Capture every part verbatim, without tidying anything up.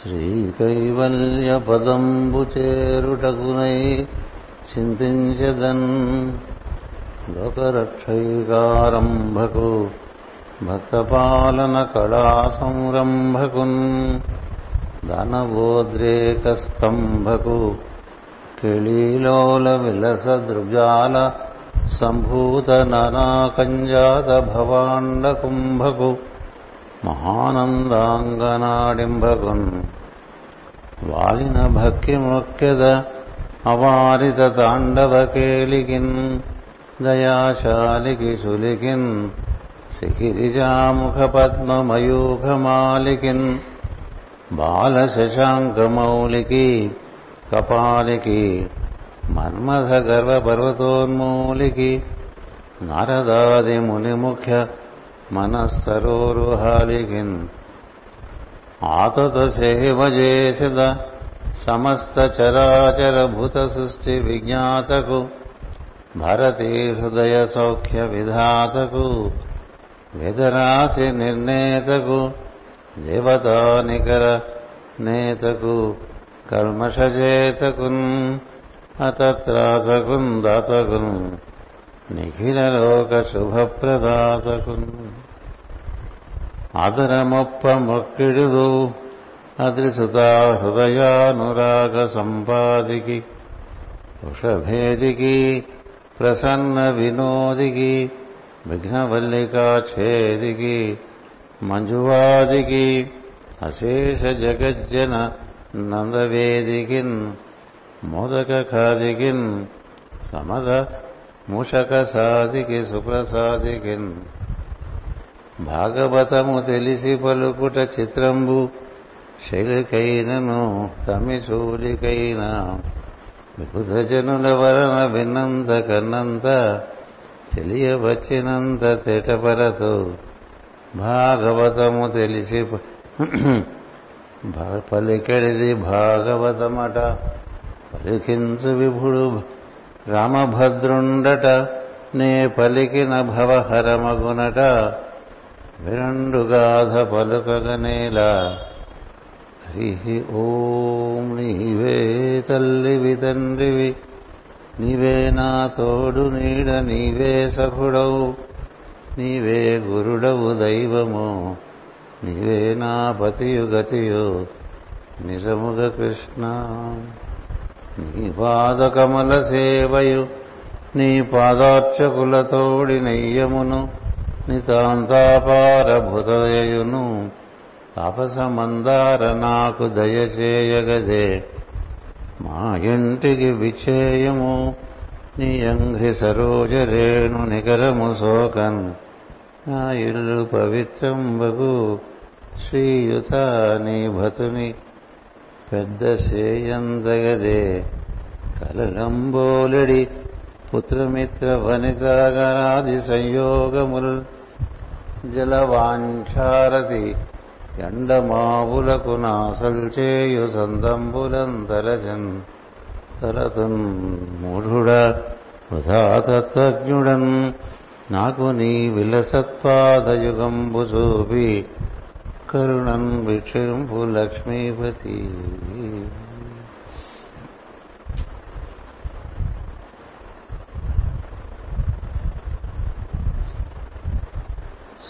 శ్రీకైవల్య పదంబు చేరుటకునై చింతించెదన్ లోకరక్షైకారంభకు భక్తపాలన కళా సంరంభకున్ దానవోద్రేక స్తంభకు కెళీలోల విలస దృజాల సంభూత నానాకంజాత భవాండ కుంభకు మహానందాంగనాడింభకున్ వాలిన భక్తి మొక్కెద అవారిత తాండవ కేలికిన్ దయాశాలికి శులికిన్ శిఖిరిజాముఖ పద్మమయూఖమాలికిన్ బాలశశాంకమౌలికి కపాలికి మన్మథ గర్వ పర్వతోన్మూలికి నారదాది మునిముఖ్య మనస్సరోరుహాలికిన్ ఆతత సేవజేషద సమస్త చరాచరభూత సృష్టి విజ్ఞాతకు భరతీ హృదయ సౌఖ్య విధాతకు వేదరాశి నిర్ణేతకు దేవతా నికర నేతకు కల్మషజేతకున్ అతత్రాతకున్ దాతకున్ నిఖిల లోక శుభప్రదాతకున్ ఆదరమొప్ప మొక్కిడుదు అద్రిసుతా హృదయానురాగ సంపాదికి వృషభేదికి ప్రసన్న వినోదికి విఘ్నవల్లికా ఛేదికి మంజువాదికి అశేష జగజ్జన నందవేదికిన్ మోదక ఖాదికిన్ సమద మూషక సాదికి సుప్రసాదికిన్ భాగవతము తెలిసి పలుకుట చిత్రంబు శైలికైనను తమిశూలికైన విబుధజనుల వలన విన్నంత కన్నంత తెలియవచ్చినంత తేటపరతు భాగవతము తెలిసి పలికెడిది భాగవతమట పలికించు విభుడు రామభద్రుండట నే పలికిన భవహరమగునట విరండుగాధ పలుకగనేలా హరి ఓం. నీవే తల్లివి తండ్రివి నీవే నా తోడు నీడ నీవే సఖుడవు నీవే గురుడవు దైవము నీవే నా పతియు గతియు నిజముగ కృష్ణ. నీ పాదకమల సేవయు నీ పాదార్చకులతోడి నయ్యమును నితాంతాపారభుతయును తాపసమందార నాకు దయచేయగదే మా ఇంటికి విచేయము నీ అంఘ్రి సరోజ రేణు నికరము శోకన్ నా ఇల్లు పవిత్రంబగు శ్రీయుత నీ భతుని పెద్ద సేయందగదే కలలంబోలెడి పుత్రమిత్ర వనితాగరాది సంయోగముల్ జలవాంఛారతి ఎండమావులకు నాసల్చేయు సందంబులంతరచన్ తరతున్ మూఢుడ వృధాతత్వజ్ఞుడన్ నాకు నీ విలసత్పాదయుగంబు చూపి కరుణన్ విక్షింపు లక్ష్మీపతి.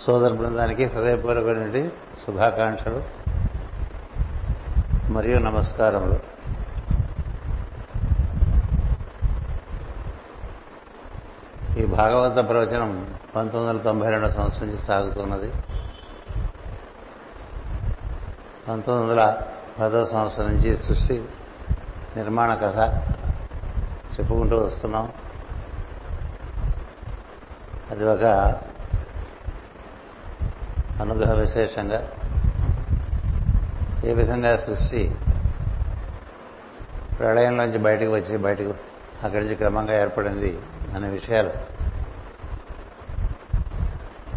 సోదర బృందానికి హృదయపూర్వకమైన శుభాకాంక్షలు మరియు నమస్కారములు. ఈ భాగవత ప్రవచనం పంతొమ్మిది వందల తొంభై రెండో సంవత్సరం నుంచి సాగుతున్నది. పంతొమ్మిది వందల పదో సంవత్సరం నుంచి సృష్టి నిర్మాణ కథ చెప్పుకుంటూ వస్తున్నాం. అది ఒక అనుగ్రహ విశేషంగా ఏ విధంగా సృష్టి ప్రళయంలోంచి బయటకు వచ్చి బయటకు అక్కడి నుంచి క్రమంగా ఏర్పడింది అనే విషయాలు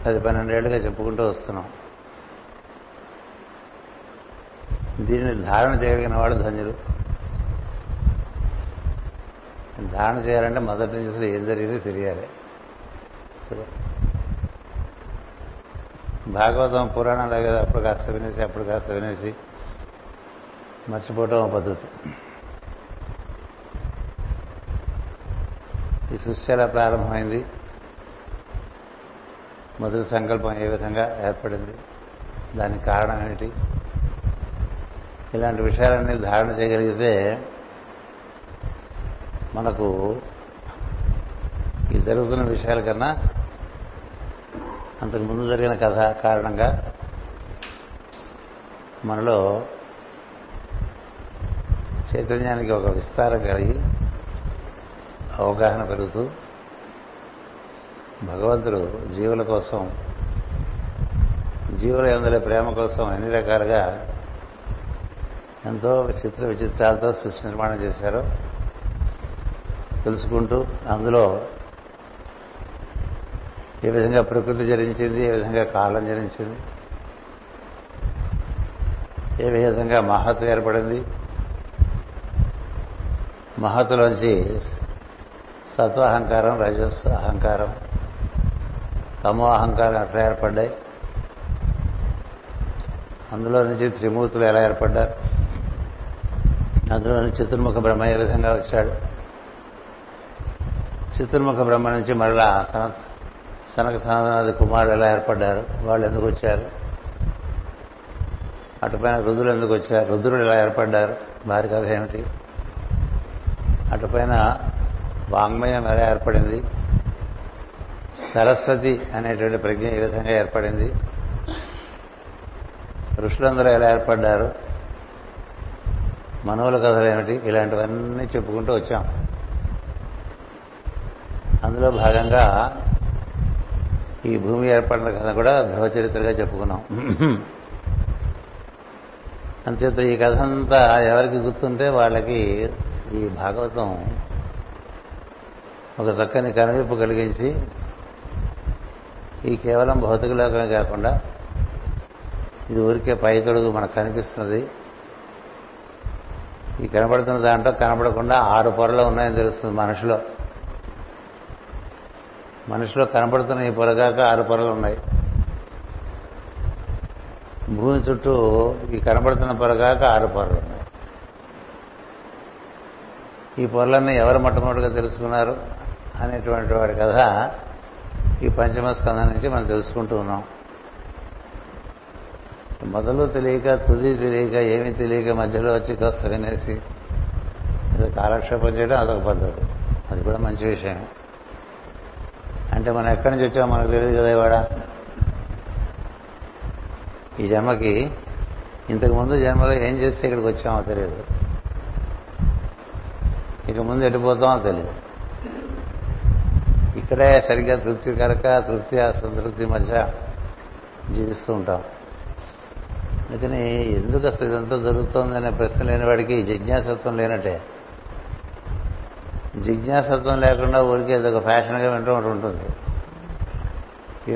పది పన్నెండేళ్లుగా చెప్పుకుంటూ వస్తున్నాం. దీన్ని ధారణ చేయగలిగిన వాడు ధన్యుడు. ధారణ చేయాలంటే మొదటి నుంచి అసలు ఏం జరిగిందో తెలియాలి. భాగవతం పురాణాలు కదా అప్పుడు కాస్త వినేసి అప్పుడు కాస్త వినేసి మర్చిపోవటం పద్ధతి. ఈ సృష్టి ఎలా ప్రారంభమైంది, మొదటి సంకల్పం ఏ విధంగా ఏర్పడింది, దానికి కారణం ఏమిటి, ఇలాంటి విషయాలన్నీ ధారణ చేయగలిగితే మనకు ఈ జరుగుతున్న విషయాల కన్నా అంతకు ముందు జరిగిన కథ కారణంగా మనలో చైతన్యానికి ఒక విస్తారం కలిగి అవగాహన పెరుగుతూ భగవంతుడు జీవుల కోసం, జీవుల యందలి ప్రేమ కోసం అన్ని రకాలుగా ఎంతో చిత్ర విచిత్రాలతో సృష్టి నిర్మాణం చేశారో తెలుసుకుంటూ, అందులో ఏ విధంగా ప్రకృతి జరించింది, ఏ విధంగా కాలం జరించింది, ఏ విధంగా మహత్తు ఏర్పడింది, మహత్తులోంచి సత్వ అహంకారం, రజస్ అహంకారం, తమో అహంకారం అట్లా ఏర్పడ్డాయి, అందులో నుంచి త్రిమూర్తులు ఎలా ఏర్పడ్డారు, అందులో నుంచి చతుర్ముఖ బ్రహ్మ ఏ విధంగా వచ్చాడు, చతుర్ముఖ బ్రహ్మ నుంచి మరలా సన సనక సననాది కుమారుడు ఎలా ఏర్పడ్డారు, వాళ్ళు ఎందుకు వచ్చారు, అటుపైన రుద్రులు ఎందుకు వచ్చారు, రుద్రుడు ఎలా ఏర్పడ్డారు, వారి కథ ఏమిటి, అటుపైన వాంగ్మయం ఎలా ఏర్పడింది, సరస్వతి అనేటువంటి ప్రజ్ఞ ఏ విధంగా ఏర్పడింది, ఋషులందరూ ఎలా ఏర్పడ్డారు, మనవుల కథలు ఏమిటి, ఇలాంటివన్నీ చెప్పుకుంటూ వచ్చాం. అందులో భాగంగా ఈ భూమి ఏర్పడిన కథ కూడా ధ్రువ చరిత్రగా చెప్పుకున్నాం. అంచేత ఈ కథ అంతా ఎవరికి గుర్తుంటే వాళ్ళకి ఈ భాగవతం ఒక చక్కని కనువిప్పు కలిగించి ఈ కేవలం భౌతిక లోకమే కాకుండా ఇది ఊరికే పై తొడుగు మనకు కనిపిస్తున్నది, ఈ కనబడుతున్న దాంట్లో కనబడకుండా ఆరు పొరలు ఉన్నాయని తెలుస్తుంది. మనిషిలో మనిషిలో కనబడుతున్న ఈ పొరగాక ఆరు పొరలు ఉన్నాయి. భూమి చుట్టూ ఈ కనబడుతున్న పొరగాక ఆరు పొరలు ఉన్నాయి. ఈ పొరలన్నీ ఎవరు మొట్టమొదటిగా తెలుసుకున్నారు అనేటువంటి వాడి కథ ఈ పంచమ స్కంధం నుంచి మనం తెలుసుకుంటూ ఉన్నాం. మొదలు తెలియక, తుది తెలియక, ఏమీ తెలియక మధ్యలో వచ్చి కాస్త వినేసి ఏదో కాలక్షేపం చేయడం అదొక పద్ధతి. అది కూడా మంచి విషయం. అంటే మనం ఎక్కడి నుంచి వచ్చామో మనకు తెలియదు కదా. ఇవాడ ఈ జన్మకి, ఇంతకుముందు జన్మలో ఏం చేస్తే ఇక్కడికి వచ్చామో తెలియదు, ఇక ముందు ఎటుపోతామో తెలియదు. ఇక్కడే సరిగ్గా తృప్తి కనుక తృప్తి అసంతృప్తి మధ్య జీవిస్తూ ఉంటాం. అందుకని ఎందుకు అసలు ఇదంతా జరుగుతోందనే ప్రశ్న లేని వాడికి జిజ్ఞాసత్వం లేనట్టే. జిజ్ఞాసత్వం లేకుండా ఊరికే అదొక ఫ్యాషన్గా వింటూ ఉంటుంది.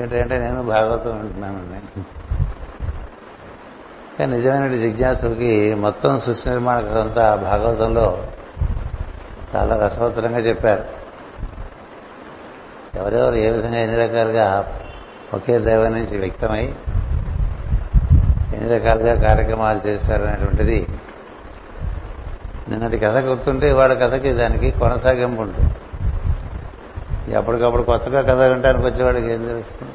ఏంటంటే నేను భాగవతం వింటున్నానండి. కానీ నిజమైన జిజ్ఞాసుకి మొత్తం సృష్టి నిర్మాణ కథంతా భాగవతంలో చాలా రసవత్తరంగా చెప్పారు. ఎవరెవరు ఏ విధంగా ఎన్ని రకాలుగా ఒకే దైవం నుంచి వ్యక్తమై ఎన్ని రకాలుగా కార్యక్రమాలు చేశారనేటువంటిది నిన్నటి కథ గుర్తుంటే ఇవాళ కథకి దానికి కొనసాగింపు ఉంటుంది. ఎప్పటికప్పుడు కొత్తగా కథ వినటానికి వచ్చేవాడికి ఏం తెలుస్తుంది?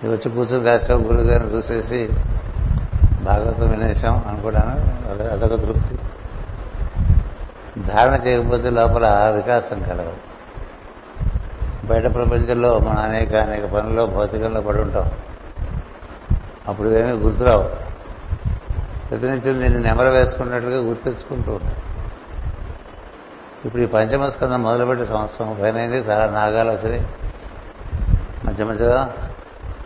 ఇది వచ్చి కూర్చొని కాసేపు గురువు గారిని చూసేసి భాగవతం వినేశాం అనుకున్నాను, అదొక తృప్తి. ధారణ చేయకపోతే లోపల వికాసం కలగదు. బయట ప్రపంచంలో మనం అనేక అనేక పనుల్లో భౌతికంలో పడి ఉంటాం. అప్పుడు ఏమీ గుర్తురావు. ప్రతినిత్యం దీన్ని నెమర వేసుకున్నట్లుగా గుర్తు తెచ్చుకుంటూ ఉంటాం. ఇప్పుడు ఈ పంచమ స్కంధం మొదలుపెట్టి సంవత్సరం పైన అయింది. చాలా నాగాలు వచ్చినాయి. మధ్య మధ్యలో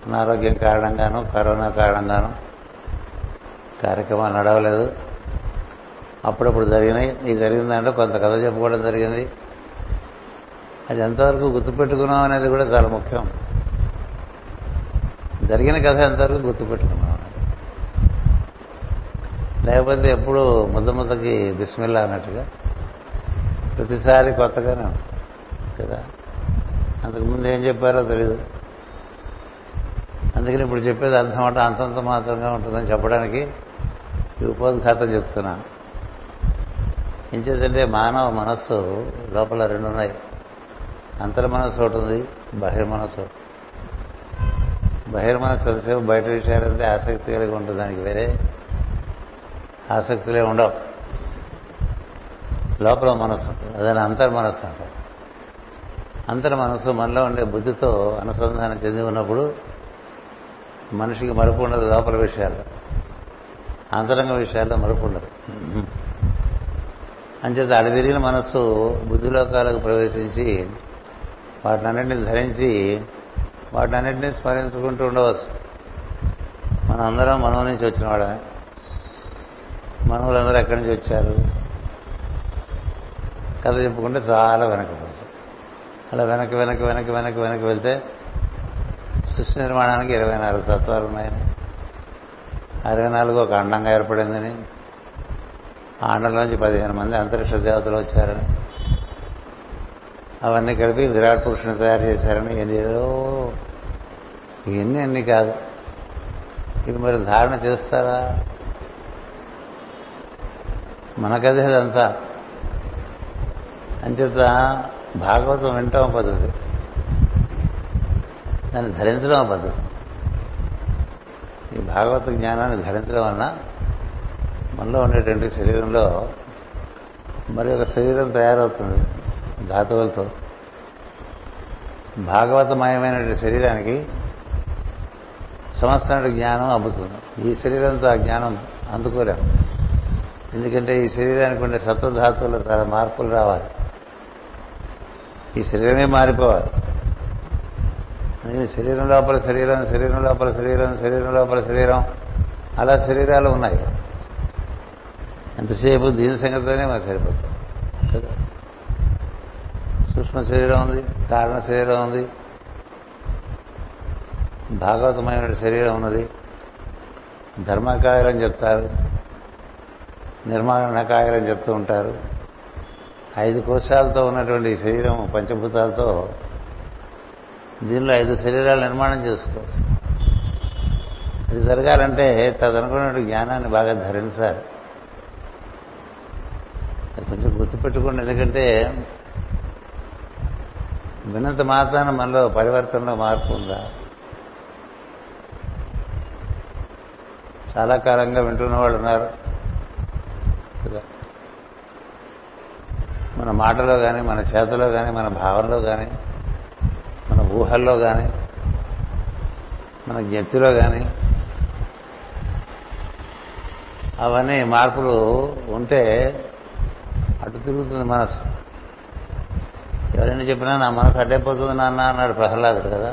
అనారోగ్యం కారణంగాను, కరోనా కారణంగాను కార్యక్రమాలు నడవలేదు. అప్పుడప్పుడు జరిగినాయి. ఇది జరిగిందంటే కొంత కథ చెప్పుకోవడం జరిగింది. అది ఎంతవరకు గుర్తుపెట్టుకున్నాం అనేది కూడా చాలా ముఖ్యం. జరిగిన కథ ఎంతవరకు గుర్తుపెట్టుకున్నాం, లేకపోతే ఎప్పుడు ముద్ద ముద్దకి బిస్మిల్లా అన్నట్టుగా ప్రతిసారి కొత్తగానే కదా. అంతకుముందు ఏం చెప్పారో తెలీదు. అందుకని ఇప్పుడు చెప్పేది అర్థం అంటే అంతంత మాత్రంగా ఉంటుందని చెప్పడానికి ఈ ఉపోద్ఘాతం చెప్తున్నా. ఏం చేద్దంటే మానవ మనస్సు లోపల రెండు ఉన్నాయి. అంతర్మనస్సు ఒకటి ఉంది, బహిర్మనస్సు ఒకటి. బహిర్మనస్సు ఎంతసేపు బయట విషయాలంటే ఆసక్తి కలిగి ఉంటుంది, దానికి వేరే ఆసక్తులే ఉండవు. లోపల మనస్సు ఉంటుంది, అదే అంతర్మనస్సు అంటారు. అంతర్మనస్సు మనలో ఉండే బుద్ధితో అనుసంధానం చెంది ఉన్నప్పుడు మనిషికి మరుపు ఉండదు. లోపల విషయాలు, అంతరంగ విషయాల్లో మరుపు ఉండదు. అంచేత అడి తిరిగిన మనస్సు బుద్ధిలోకాలకు ప్రవేశించి వాటినన్నింటినీ ధరించి వాటినన్నింటినీ స్మరించుకుంటూ ఉండవచ్చు. మనం అందరం మనవు నుంచి వచ్చిన వాళ్ళమే. మనవులందరూ ఎక్కడి నుంచి వచ్చారు? కథ చెప్పుకుంటే చాలా వెనక్కి పోవచ్చు. అలా వెనక్కి వెనక్కి వెనక్కి వెనక్కి వెనక్కి వెళ్తే సృష్టి నిర్మాణానికి ఇరవై నాలుగు తత్వాలు ఉన్నాయని, అరవై నాలుగు ఒక అండంగా ఏర్పడిందని, ఆ అండంలోంచి పదిహేను మంది అంతరిక్ష దేవతలు వచ్చారని, అవన్నీ కలిపి విరాట్ పురుషుని తయారు చేశారని, ఎన్నిలో ఎన్ని అన్ని కాదు. ఇది మరి ధారణ చేస్తారా? మనకదే అదంతా. అంచేత భాగవతం వింటాం పద్ధతి, దాన్ని ధరించడం పద్ధతి. ఈ భాగవత జ్ఞానాన్ని ధరించడం వలన మనలో ఉండేటువంటి శరీరంలో మరి ఒక శరీరం తయారవుతుంది ధాతువులతో. భాగవతమయమైన శరీరానికి సమస్తమైన జ్ఞానం అబ్బుతుంది. ఈ శరీరంతో ఆ జ్ఞానం అందుకోలేము, ఎందుకంటే ఈ శరీరానికి ఉండే సత్వధాతువుల్లో చాలా మార్పులు రావాలి. ఈ శరీరమే మారిపోవాలి. శరీరం లోపల శరీరం, శరీరం లోపల శరీరం, శరీరం లోపల శరీరం, అలా శరీరాలు ఉన్నాయి. ఎంతసేపు దీని సంగతితోనే మనం సరిపోతాం కదా. సూక్ష్మ శరీరం ఉంది, కారణ శరీరం ఉంది, భాగవతమైన శరీరం ఉన్నది. ధర్మకాయలని చెప్తారు, నిర్మాణకాయలని చెప్తూ ఉంటారు. ఐదు కోశాలతో ఉన్నటువంటి శరీరం, పంచభూతాలతో దీనిలో ఐదు శరీరాలు నిర్మాణం చేసుకోవచ్చు. అది జరగాలంటే తదనుకున్న జ్ఞానాన్ని బాగా ధరించాలి. అది కొంచెం గుర్తుపెట్టుకోండి, ఎందుకంటే వినంత మాత్రాన మనలో పరివర్తనలో మార్పు ఉందా? చాలా కాలంగా వింటున్న వాళ్ళు ఉన్నారు కదా. మన మాటలో కానీ, మన చేతలో కానీ, మన భావనలో కానీ, మన ఊహల్లో కానీ, మన జ్ఞప్తిలో కానీ అవన్నీ మార్పులు ఉంటే అటు తిరుగుతుంది మనసు. ఎవరైనా చెప్పినా నా మనసు అడ్డైపోతుంది నాన్న అన్నాడు ప్రహ్లాదుడు కదా.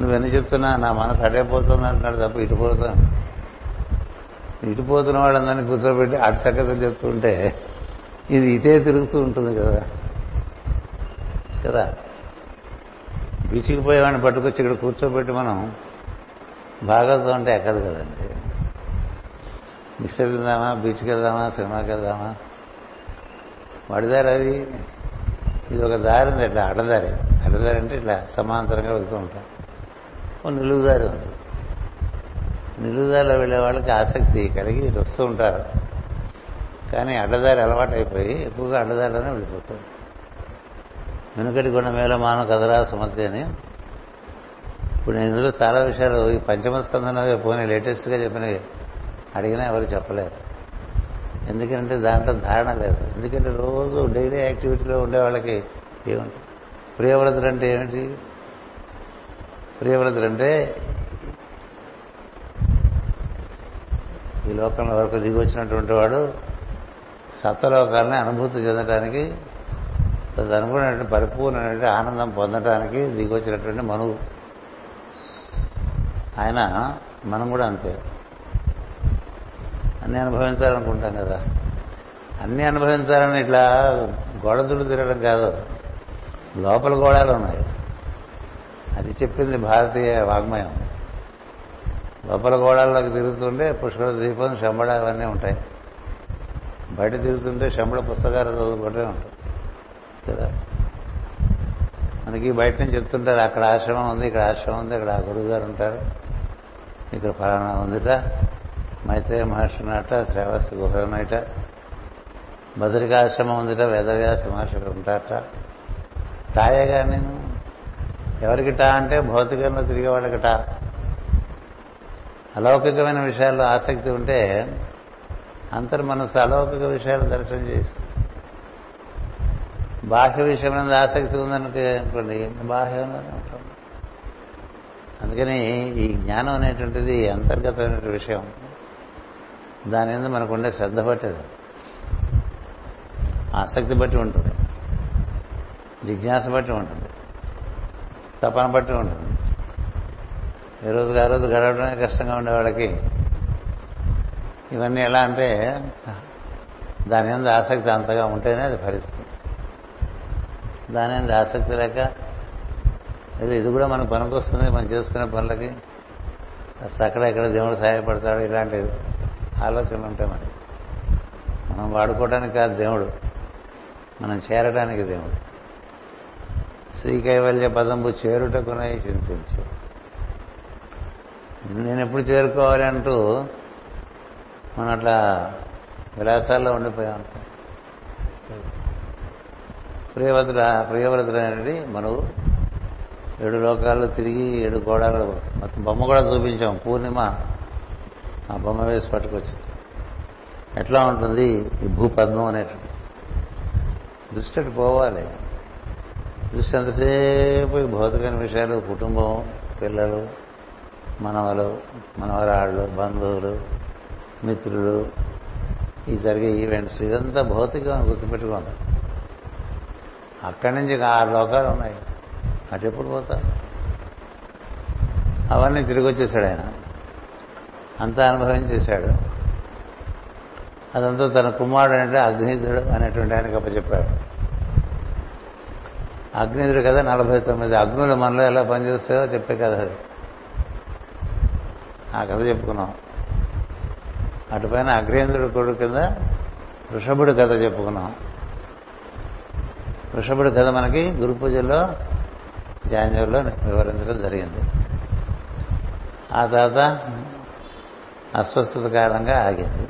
నువ్వెన్ని చెప్తున్నా నా మనసు అడ్డైపోతుంది అంటున్నాడు తప్ప ఇటుపోతాను. ఇటుపోతున్న వాళ్ళందరినీ కూర్చోబెట్టి అటు చక్కగా చెప్తుంటే ఇది ఇటే తిరుగుతూ ఉంటుంది కదా కదా బీచ్కి పోయేవాడిని పట్టుకొచ్చి ఇక్కడ కూర్చోబెట్టి మనం భాగవతం అంటే ఎక్కదు కదండి. మిక్సర్కి వెళ్దామా, బీచ్కి వెళ్దామా, సినిమాకి వెళ్దామా, వడిదారి అది ఇది ఒక దారి ఉంది. ఇట్లా అడ్డదారి, అడ్డదారి అంటే ఇట్లా సమాంతరంగా వెళ్తూ ఉంటాం. ఓ నిలువుదారి ఉంది. నిలువుదారిలో వెళ్ళే వాళ్ళకి ఆసక్తి కలిగి ఇది వస్తూ ఉంటారు, కానీ అడ్డదారి అలవాటు అయిపోయి ఎక్కువగా అడ్డదారిలోనే వెళ్ళిపోతారు. వెనుకటి గుణ మేళ మానవ కదరా సుమతి అని. ఇప్పుడు నేను ఇందులో చాలా విషయాలు ఈ పంచమ స్కంధనవే పోనీ లేటెస్ట్గా చెప్పినవి అడిగినా ఎవరు చెప్పలేరు, ఎందుకంటే దాంట్లో ధారణ లేదు. ఎందుకంటే రోజు డైలీ యాక్టివిటీలో ఉండే వాళ్ళకి ఏమిటి ప్రియవ్రతులు అంటే ఏమిటి? ప్రియవ్రతులు అంటే ఈ లోకంలో వరకు దిగి వచ్చినటువంటి వాడు సత్వలోకాలని అనుభూతి చెందడానికి, తదనుకున్నటువంటి పరిపూర్ణమైనటువంటి ఆనందం పొందడానికి దిగొచ్చినటువంటి మనువు ఆయన. మనం కూడా అంతే, అన్నీ అనుభవించాలనుకుంటాం కదా. అన్నీ అనుభవించాలని ఇట్లా గోడ చుట్టూ తిరగడం కాదు, లోపల గోడాలు ఉన్నాయి. అది చెప్పింది భారతీయ వాగ్మయం. లోపల గోడాల్లోకి తిరుగుతుంటే పుష్కర ద్వీపం, శంబళ అవన్నీ ఉంటాయి. బయట తిరుగుతుంటే శంబళ పుస్తకాలు చదువుకుంటే ఉంటాయి కదా. మనకి బయట నుంచి చెప్తుంటారు అక్కడ ఆశ్రమం ఉంది, ఇక్కడ ఆశ్రమం ఉంది, ఇక్కడ ఆ గురువు గారు ఉంటారు, ఇక్కడ ఫలానా ఉందిట, మైత్రేయ మహర్షి ఉన్నట, శ్రావస్తి గుహలనట, బదరికాశ్రమం ఉందిట, వేదవ్యాస మహర్షులు ఉంటారట. టాయేగా నేను ఎవరికి టా అంటే భౌతికంలో తిరిగే వాళ్ళకి టా. అలౌకికమైన విషయాల్లో ఆసక్తి ఉంటే అంతర్మనస్సు అలౌకిక విషయాలు దర్శనం చేస్తుంది. బాహ్య విషయం అనేది ఆసక్తి ఉందనుకోండి, బాహ్యం ఉంటాం. అందుకని ఈ జ్ఞానం అనేటువంటిది అంతర్గతమైన విషయం. దాని మీద మనకు ఉండే శ్రద్ధ పట్టేది ఆసక్తి బట్టి ఉంటుంది, జిజ్ఞాస బట్టి ఉంటుంది, తపన బట్టి ఉంటుంది. ఏ రోజుగా ఆ రోజు గడవడమే కష్టంగా ఉండేవాళ్ళకి ఇవన్నీ ఎలా అంటే దాని మీద ఆసక్తి అంతగా ఉంటేనే అది ఫలిస్తుంది. దాని మీద ఆసక్తి లేక ఇది ఇది కూడా మనకు పనికొస్తుంది, మనం చేసుకునే పనులకి అసలు అక్కడెక్కడ దేవుడు సహాయపడతాడు ఇలాంటి ఆలోచనలు ఉంటాయి మనకి. మనం వాడుకోవడానికి కాదు దేవుడు, మనం చేరడానికి దేవుడు. శ్రీకైవల్య పదంబు చేరుటకునై చింతించు, నేను ఎప్పుడు చేరుకోవాలి అంటూ మనం అట్లా విలాసాల్లో ఉండిపోయాం. ప్రియవ్రతుడు ప్రియవ్రతుడు అనేది మనకు ఏడు లోకాలు తిరిగి ఏడు గోడలు మొత్తం బొమ్మ కూడా చూపించాం. పూర్ణిమ ఆ బొమ్మ వేసి పట్టుకొచ్చింది. ఎట్లా ఉంటుంది ఈ భూపద్మం అనేటువంటి దృష్టి అటు పోవాలి. దృష్టి ఎంతసేపు ఈ భౌతికమైన విషయాలు, కుటుంబం, పిల్లలు, మనవలు, మనవరాళ్ళు, బంధువులు, మిత్రులు, ఈ జరిగే ఈవెంట్స్ ఇదంతా భౌతికం గుర్తుపెట్టుకోండి. అక్కడి నుంచి ఆరు లోకాలు ఉన్నాయి, అటు ఎప్పుడు పోతారు? అవన్నీ తిరిగి వచ్చేసాడు ఆయన, అంతా అనుభవం చేశాడు. అదంతా తన కుమారుడు అంటే అగ్నిధుడు అనేటువంటి ఆయనకు అప్పచెప్పాడు. అగ్నిధుడు కదా నలభై తొమ్మిది అగ్నులు మనలో ఎలా పనిచేస్తాయో చెప్పే కథ అది. ఆ కథ చెప్పుకున్నాం. అటుపైన అగ్నేంద్రుడి కొడుకు కింద వృషభుడి కథ చెప్పుకున్నాం. వృషభుడి కథ మనకి గురు పూజల్లో జాన్యులో వివరించడం జరిగింది. ఆ తర్వాత అస్వస్థత కారణంగా ఆగింది.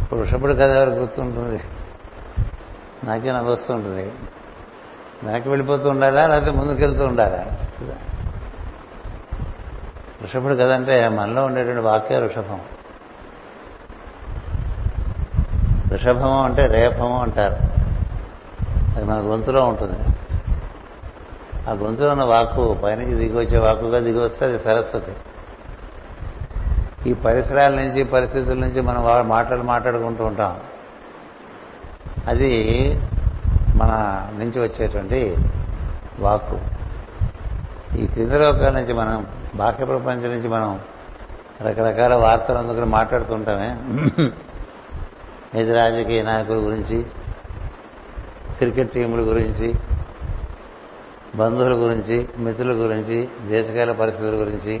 ఇప్పుడు వృషభుడి కథ ఎవరు గుర్తుంటుంది? నాకే నాకు వస్తుంటుంది. వెనక్కి వెళ్ళిపోతూ ఉండాలా లేకపోతే ముందుకెళ్తూ ఉండాలా? వృషభుడు కథ అంటే మనలో ఉండేటువంటి వాక్య వృషభం. వృషభము అంటే రేపము అంటారు. అది మన గొంతులో ఉంటుంది. ఆ గొంతులో ఉన్న వాక్కు పైనుంచి దిగి వచ్చే వాక్కుగా దిగి వస్తే అది సరస్వతి. ఈ పరిసరాల నుంచి పరిస్థితుల నుంచి మనం మాటలు మాట్లాడుకుంటూ ఉంటాం. అది మన నుంచి వచ్చేటువంటి వాక్కు. ఈ క్రింద లోకాల నుంచి మనం బాహ్య ప్రపంచం నుంచి మనం రకరకాల వార్తలు అందుకని మాట్లాడుతుంటామే. నిజ రాజకీయ నాయకుల గురించి, క్రికెట్ టీముల గురించి, బంధువుల గురించి, మిత్రుల గురించి, దేశకాల పరిస్థితుల గురించి,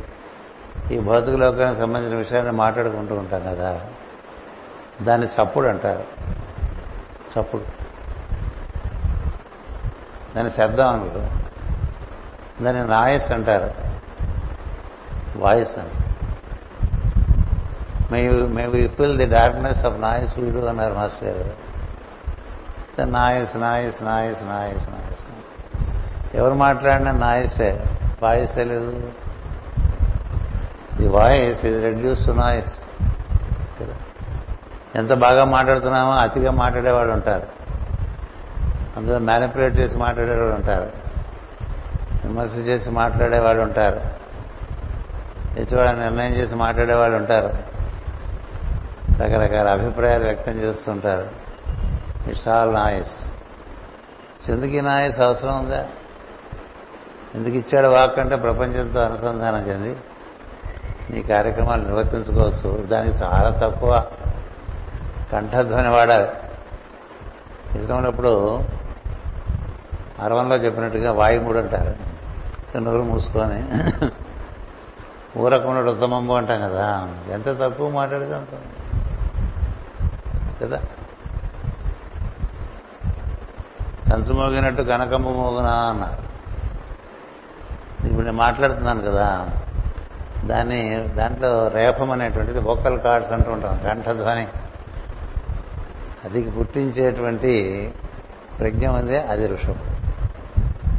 ఈ భౌతిక లోకానికి సంబంధించిన విషయాన్ని మాట్లాడుకుంటూ ఉంటాం కదా. దాన్ని చప్పుడు అంటారు. చప్పుడు దాని శబ్దం అంటారు. దాన్ని నాయిస్ అంటారు, వాయిస్ అని. May may we fill the darkness of noise వీడు అన్నారు మాస్టర్ గారు. Noise noise noise noise noise ఎవరు మాట్లాడినా నాయిసే, వాయిసే లేదు. ది వాయిస్ ఇది రెడ్యూస్ టు నాయిస్. ఎంత బాగా మాట్లాడుతున్నామో అతిగా మాట్లాడేవాళ్ళు ఉంటారు, అందులో మ్యానిపులేట్ చేసి మాట్లాడేవాళ్ళు ఉంటారు, విమర్శ చేసి మాట్లాడేవాళ్ళు ఉంటారు, ఎటువంటి నిర్ణయం చేసి మాట్లాడేవాళ్ళు ఉంటారు, రకరకాల అభిప్రాయాలు వ్యక్తం చేస్తుంటారు. It's all noise. ఎందుకు నాయిస్ అవసరం ఉందా? ఎందుకు ఇచ్చాడు వాక్ అంటే ప్రపంచంతో అనుసంధానం చెంది నీ కార్యక్రమాలు నిర్వర్తించుకోవచ్చు. దానికి చాలా తక్కువ కంఠధ్వని వాడాలి. ఇష్టమైనప్పుడు అరవంలో చెప్పినట్టుగా వాయుమూడు అంటారు. నోరు మూసుకొని ఊరకుండా ఉత్తమంబు అంటాం కదా. ఎంత తక్కువ మాట్లాడితే అంత కదా. కంచు మోగినట్టు కనకంబ మోగునా అన్నారు. ఇప్పుడు నేను మాట్లాడుతున్నాను కదా, దాన్ని దాంట్లో రేపం అనేటువంటిది వోకల్ కార్డ్స్ అంటూ ఉంటాం. కంఠధ్వని అది పుట్టించేటువంటి ప్రజ్ఞ ఉంది. అది ఋషం,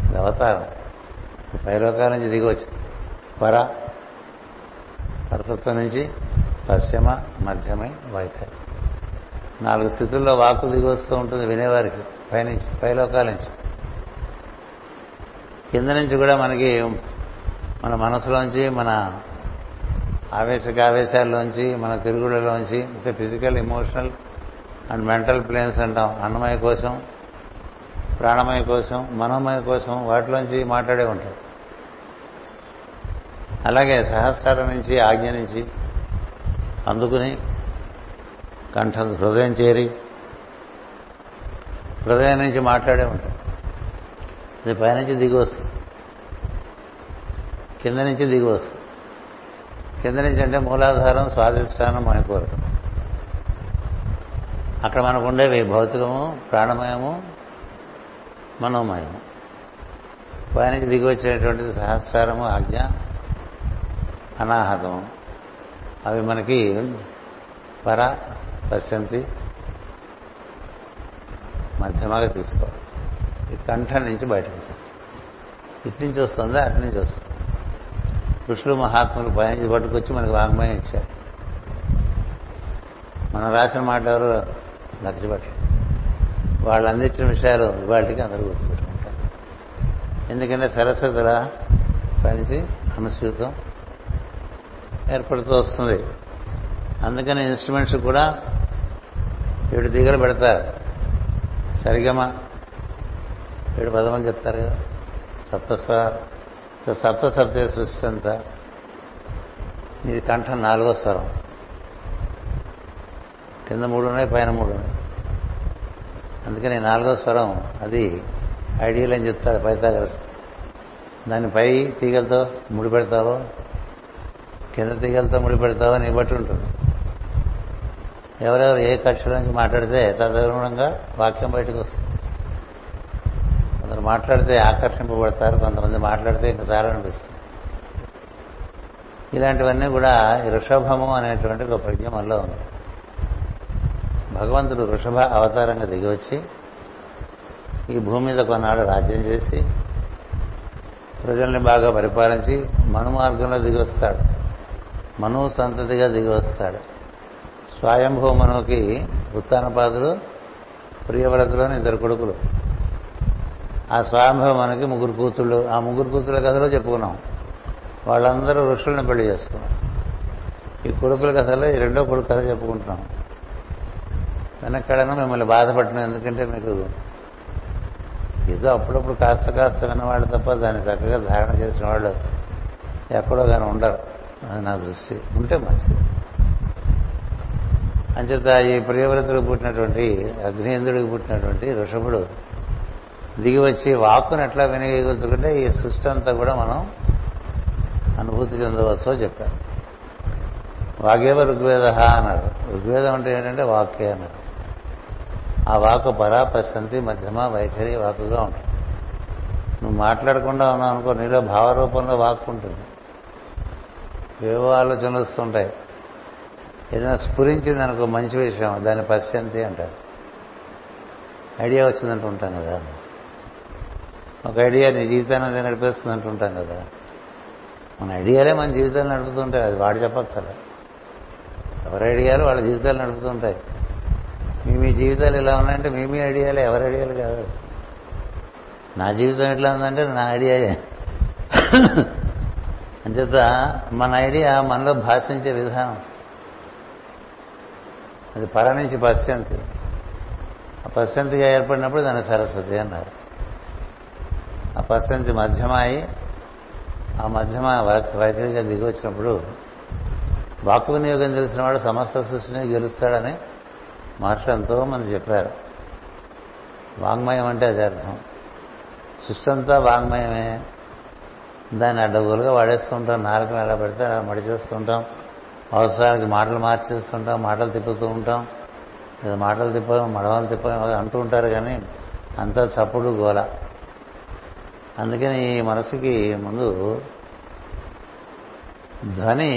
అది అవతారం. పైలోకాల నుంచి దిగవచ్చు. పర పరతత్వం నుంచి పశ్చిమ మధ్యమై వైఖరి నాలుగు స్థితుల్లో వాకు దిగొస్తూ ఉంటుంది వినేవారికి. పైనుంచి పైలోకాల నుంచి కింద నుంచి కూడా మనకి మన మనసులోంచి మన ఆవేశకావేశాల్లోంచి మన తిరుగుళ్ళలోంచి ఇంకా physical, emotional and mental planes అంటాం. అన్నమయ కోసం, ప్రాణమయ కోసం, మనోమయ కోసం వాటిలోంచి మాట్లాడే ఉంటాం. అలాగే సహస్రాల నుంచి ఆజ్ఞ నుంచి అందుకుని కంఠం హృదయం చేరి హృదయం నుంచి మాట్లాడే ఉంటాం. ఇది పైనుంచి దిగి వస్తుంది, కింద నుంచి దిగి వస్తుంది. కింద నుంచి అంటే మూలాధారం, స్వాధిష్టానం, మన కోరిక. అక్కడ మనకు ఉండేవి భౌతికము, ప్రాణమయము, మనోమయము. పైనుంచి దిగి వచ్చేటువంటిది సహస్రారము, ఆజ్ఞ, అనాహతము. అవి మనకి పర పశ్యంతి మధ్యమగా తీసుకోవాలి. ఈ కంఠం నుంచి బయటకు వస్తుంది. ఇటు నుంచి వస్తుందా అటు నుంచి వస్తుంది. ఋషులు మహాత్ములు పైనుంచి పట్టుకొచ్చి మనకి వాంగ్మయం ఇచ్చారు. మనం రాసిన మాట ఎవరు లక్ష్యపట్టారు. వాళ్ళు అందించిన విషయాలు వాటికి అందరూ గుర్తుపెట్టుకుంటారు. ఎందుకంటే సరస్వతుల పైనుంచి అనుస్యూతం ఏర్పడుతూ వస్తుంది. అందుకని ఇన్స్ట్రుమెంట్స్ కూడా ఏడు దిగలు పెడతారు. సరిగమ ఏడు పదమని చెప్తారు కదా. సప్తస్వర సప్త సప్తే సృష్టి అంతా ఇది కంఠం నాలుగో స్వరం. కింద మూడు ఉన్నాయి, పైన మూడు ఉన్నాయి. అందుకని నాలుగో స్వరం అది ఐడియల్ అని చెప్తాడు పైథాగరస్. దాన్ని పై తీగలతో ముడిపెడతావో కింద తీగలతో ముడిపెడతావో నీ బట్టి ఉంటుంది. ఎవరెవరు ఏ కక్షల నుంచి మాట్లాడితే తదనుగుణంగా వాక్యం బయటకు వస్తుంది. కొందరు మాట్లాడితే ఆకర్షింపబడతారు, కొంతమంది మాట్లాడితే ఇంకసారి అనిపిస్తుంది. ఇలాంటివన్నీ కూడా ఋషభము అనేటువంటి ఒక ప్రజ్ఞ మనలో ఉంది. భగవంతుడు వృషభ అవతారంగా దిగివచ్చి ఈ భూమి మీద కొన్నాళ్ళు రాజ్యం చేసి ప్రజల్ని బాగా పరిపాలించి మనుమార్గంలో దిగివస్తాడు. మనువు సంతతిగా దిగివస్తాడు. స్వయంభూ మనువుకి ఉత్తానపాదులు, ప్రియవ్రతులని ఇద్దరు కొడుకులు. ఆ స్వయంభూ మనువుకి ముగ్గురు కూతుళ్ళు. ఆ ముగ్గురు కూతుళ్ళ కథలో చెప్పుకున్నాం. వాళ్ళందరూ ఋషులను పెళ్లి చేసుకున్నారు. ఈ కొడుకుల కథలో ఈ రెండో కొడుకు కథ చెప్పుకుంటున్నాం. వెనక్కడనో మిమ్మల్ని బాధపడను, ఎందుకంటే మీకు ఏదో అప్పుడప్పుడు కాస్త కాస్త విన్నవాళ్ళు తప్ప దాన్ని చక్కగా ధారణ చేసిన వాళ్ళు ఎక్కడో కానీ ఉండరు. అది నా దృష్టి ఉంటే మంచిది. అంచేత ఈ ప్రియవ్రతుడికి పుట్టినటువంటి, అగ్నేంద్రుడికి పుట్టినటువంటి ఋషభుడు దిగివచ్చి వాక్కును ఎట్లా వినియోగించుకుంటే ఈ సృష్టి అంతా కూడా మనం అనుభూతి చెందవచ్చో చెప్పారు. వాగేవ ఋగ్వేద అన్నారు. ఋగ్వేదం అంటే ఏంటంటే వాక్యే అన్నారు. ఆ వాకు పరా ప్రశాంతి మధ్యమ వైఖరి వాకుగా ఉంటుంది. నువ్వు మాట్లాడకుండా ఉన్నావు అనుకో, నీలో భావరూపంలో వాక్కు ఉంటుంది. ఏవో ఆలోచనలు వస్తుంటాయి. ఏదైనా స్ఫురించింది అనుకో, మంచి విషయం, దాన్ని పశ్యంతి అంటారు. ఐడియా వచ్చిందంటూ ఉంటాం కదా. ఒక ఐడియా నీ జీవితాన్ని అది నడిపేస్తుంది అంటుంటాం కదా. మన ఐడియాలే మన జీవితాలు నడుపుతుంటాయి. అది వాడు చెప్పక్కర్లా. ఎవరి ఐడియాలు వాళ్ళ జీవితాలు నడుపుతుంటాయి. మీ మీ జీవితాలు ఇలా ఉన్నాయంటే మీ మీ ఐడియాలే, ఎవరి ఐడియాలు కాదు. నా జీవితం ఎట్లా ఉందంటే నా ఐడియాయే. అంచేత మన ఐడియా మనలో భాషించే విధానం అది పర నుంచి పశ్యంతి. ఆ పశ్యంతిగా ఏర్పడినప్పుడు దాన్ని సరస్వతి అన్నారు. ఆ పశ్యంతి మధ్యమాయి ఆ మధ్యమ వైఖరిగా దిగి వచ్చినప్పుడు వాక్కు వినియోగం తెలిసిన వాడు సమస్త సృష్టిని గెలుస్తాడని మహర్షులు ఎంతోమంది చెప్పారు. వాంగ్మయం అంటే అది అర్థం. సృష్టి అంతా వాంగ్మయమే. దాన్ని అడ్డగోలుగా వాడేస్తుంటాం. నాలుకను ఎలా పెడితే అలా మడిచేస్తుంటాం. అవసరానికి మాటలు మార్చేస్తుంటాం, మాటలు తిప్పుతూ ఉంటాం. లేదా మాటలు తిప్పాము, మడవలు తిప్పాము అంటూ ఉంటారు. కానీ అంతా చప్పుడు గోల. అందుకని మనసుకి ముందు ధ్వని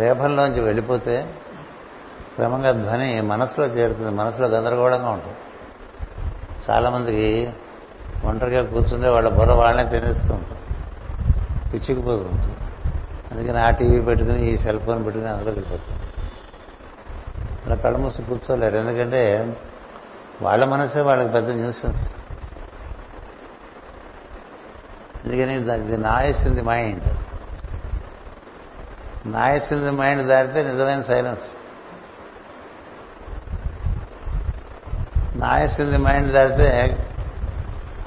రేభంలోంచి వెళ్ళిపోతే క్రమంగా ధ్వని మనసులో చేరుతుంది, మనసులో గందరగోళంగా ఉంటుంది. చాలామందికి ఒంటరిగా కూర్చుంటే వాళ్ళ బుర్ర వాళ్ళనే తినేస్తూ ఉంటారు, పిచ్చికిపోతూ ఉంటుంది. అందుకని ఆ టీవీ పెట్టుకుని ఈ సెల్ ఫోన్ పెట్టుకుని అందులో వెళ్ళిపోతుంది. అలా కళ్ళు మూసి కూర్చోలేరు, ఎందుకంటే వాళ్ళ మనసే వాళ్ళకి పెద్ద న్యూసెన్స్. అందుకని the noise in the mind, noise in the mind దాటితే నిజమైన silence. Noise in the mind దాటితే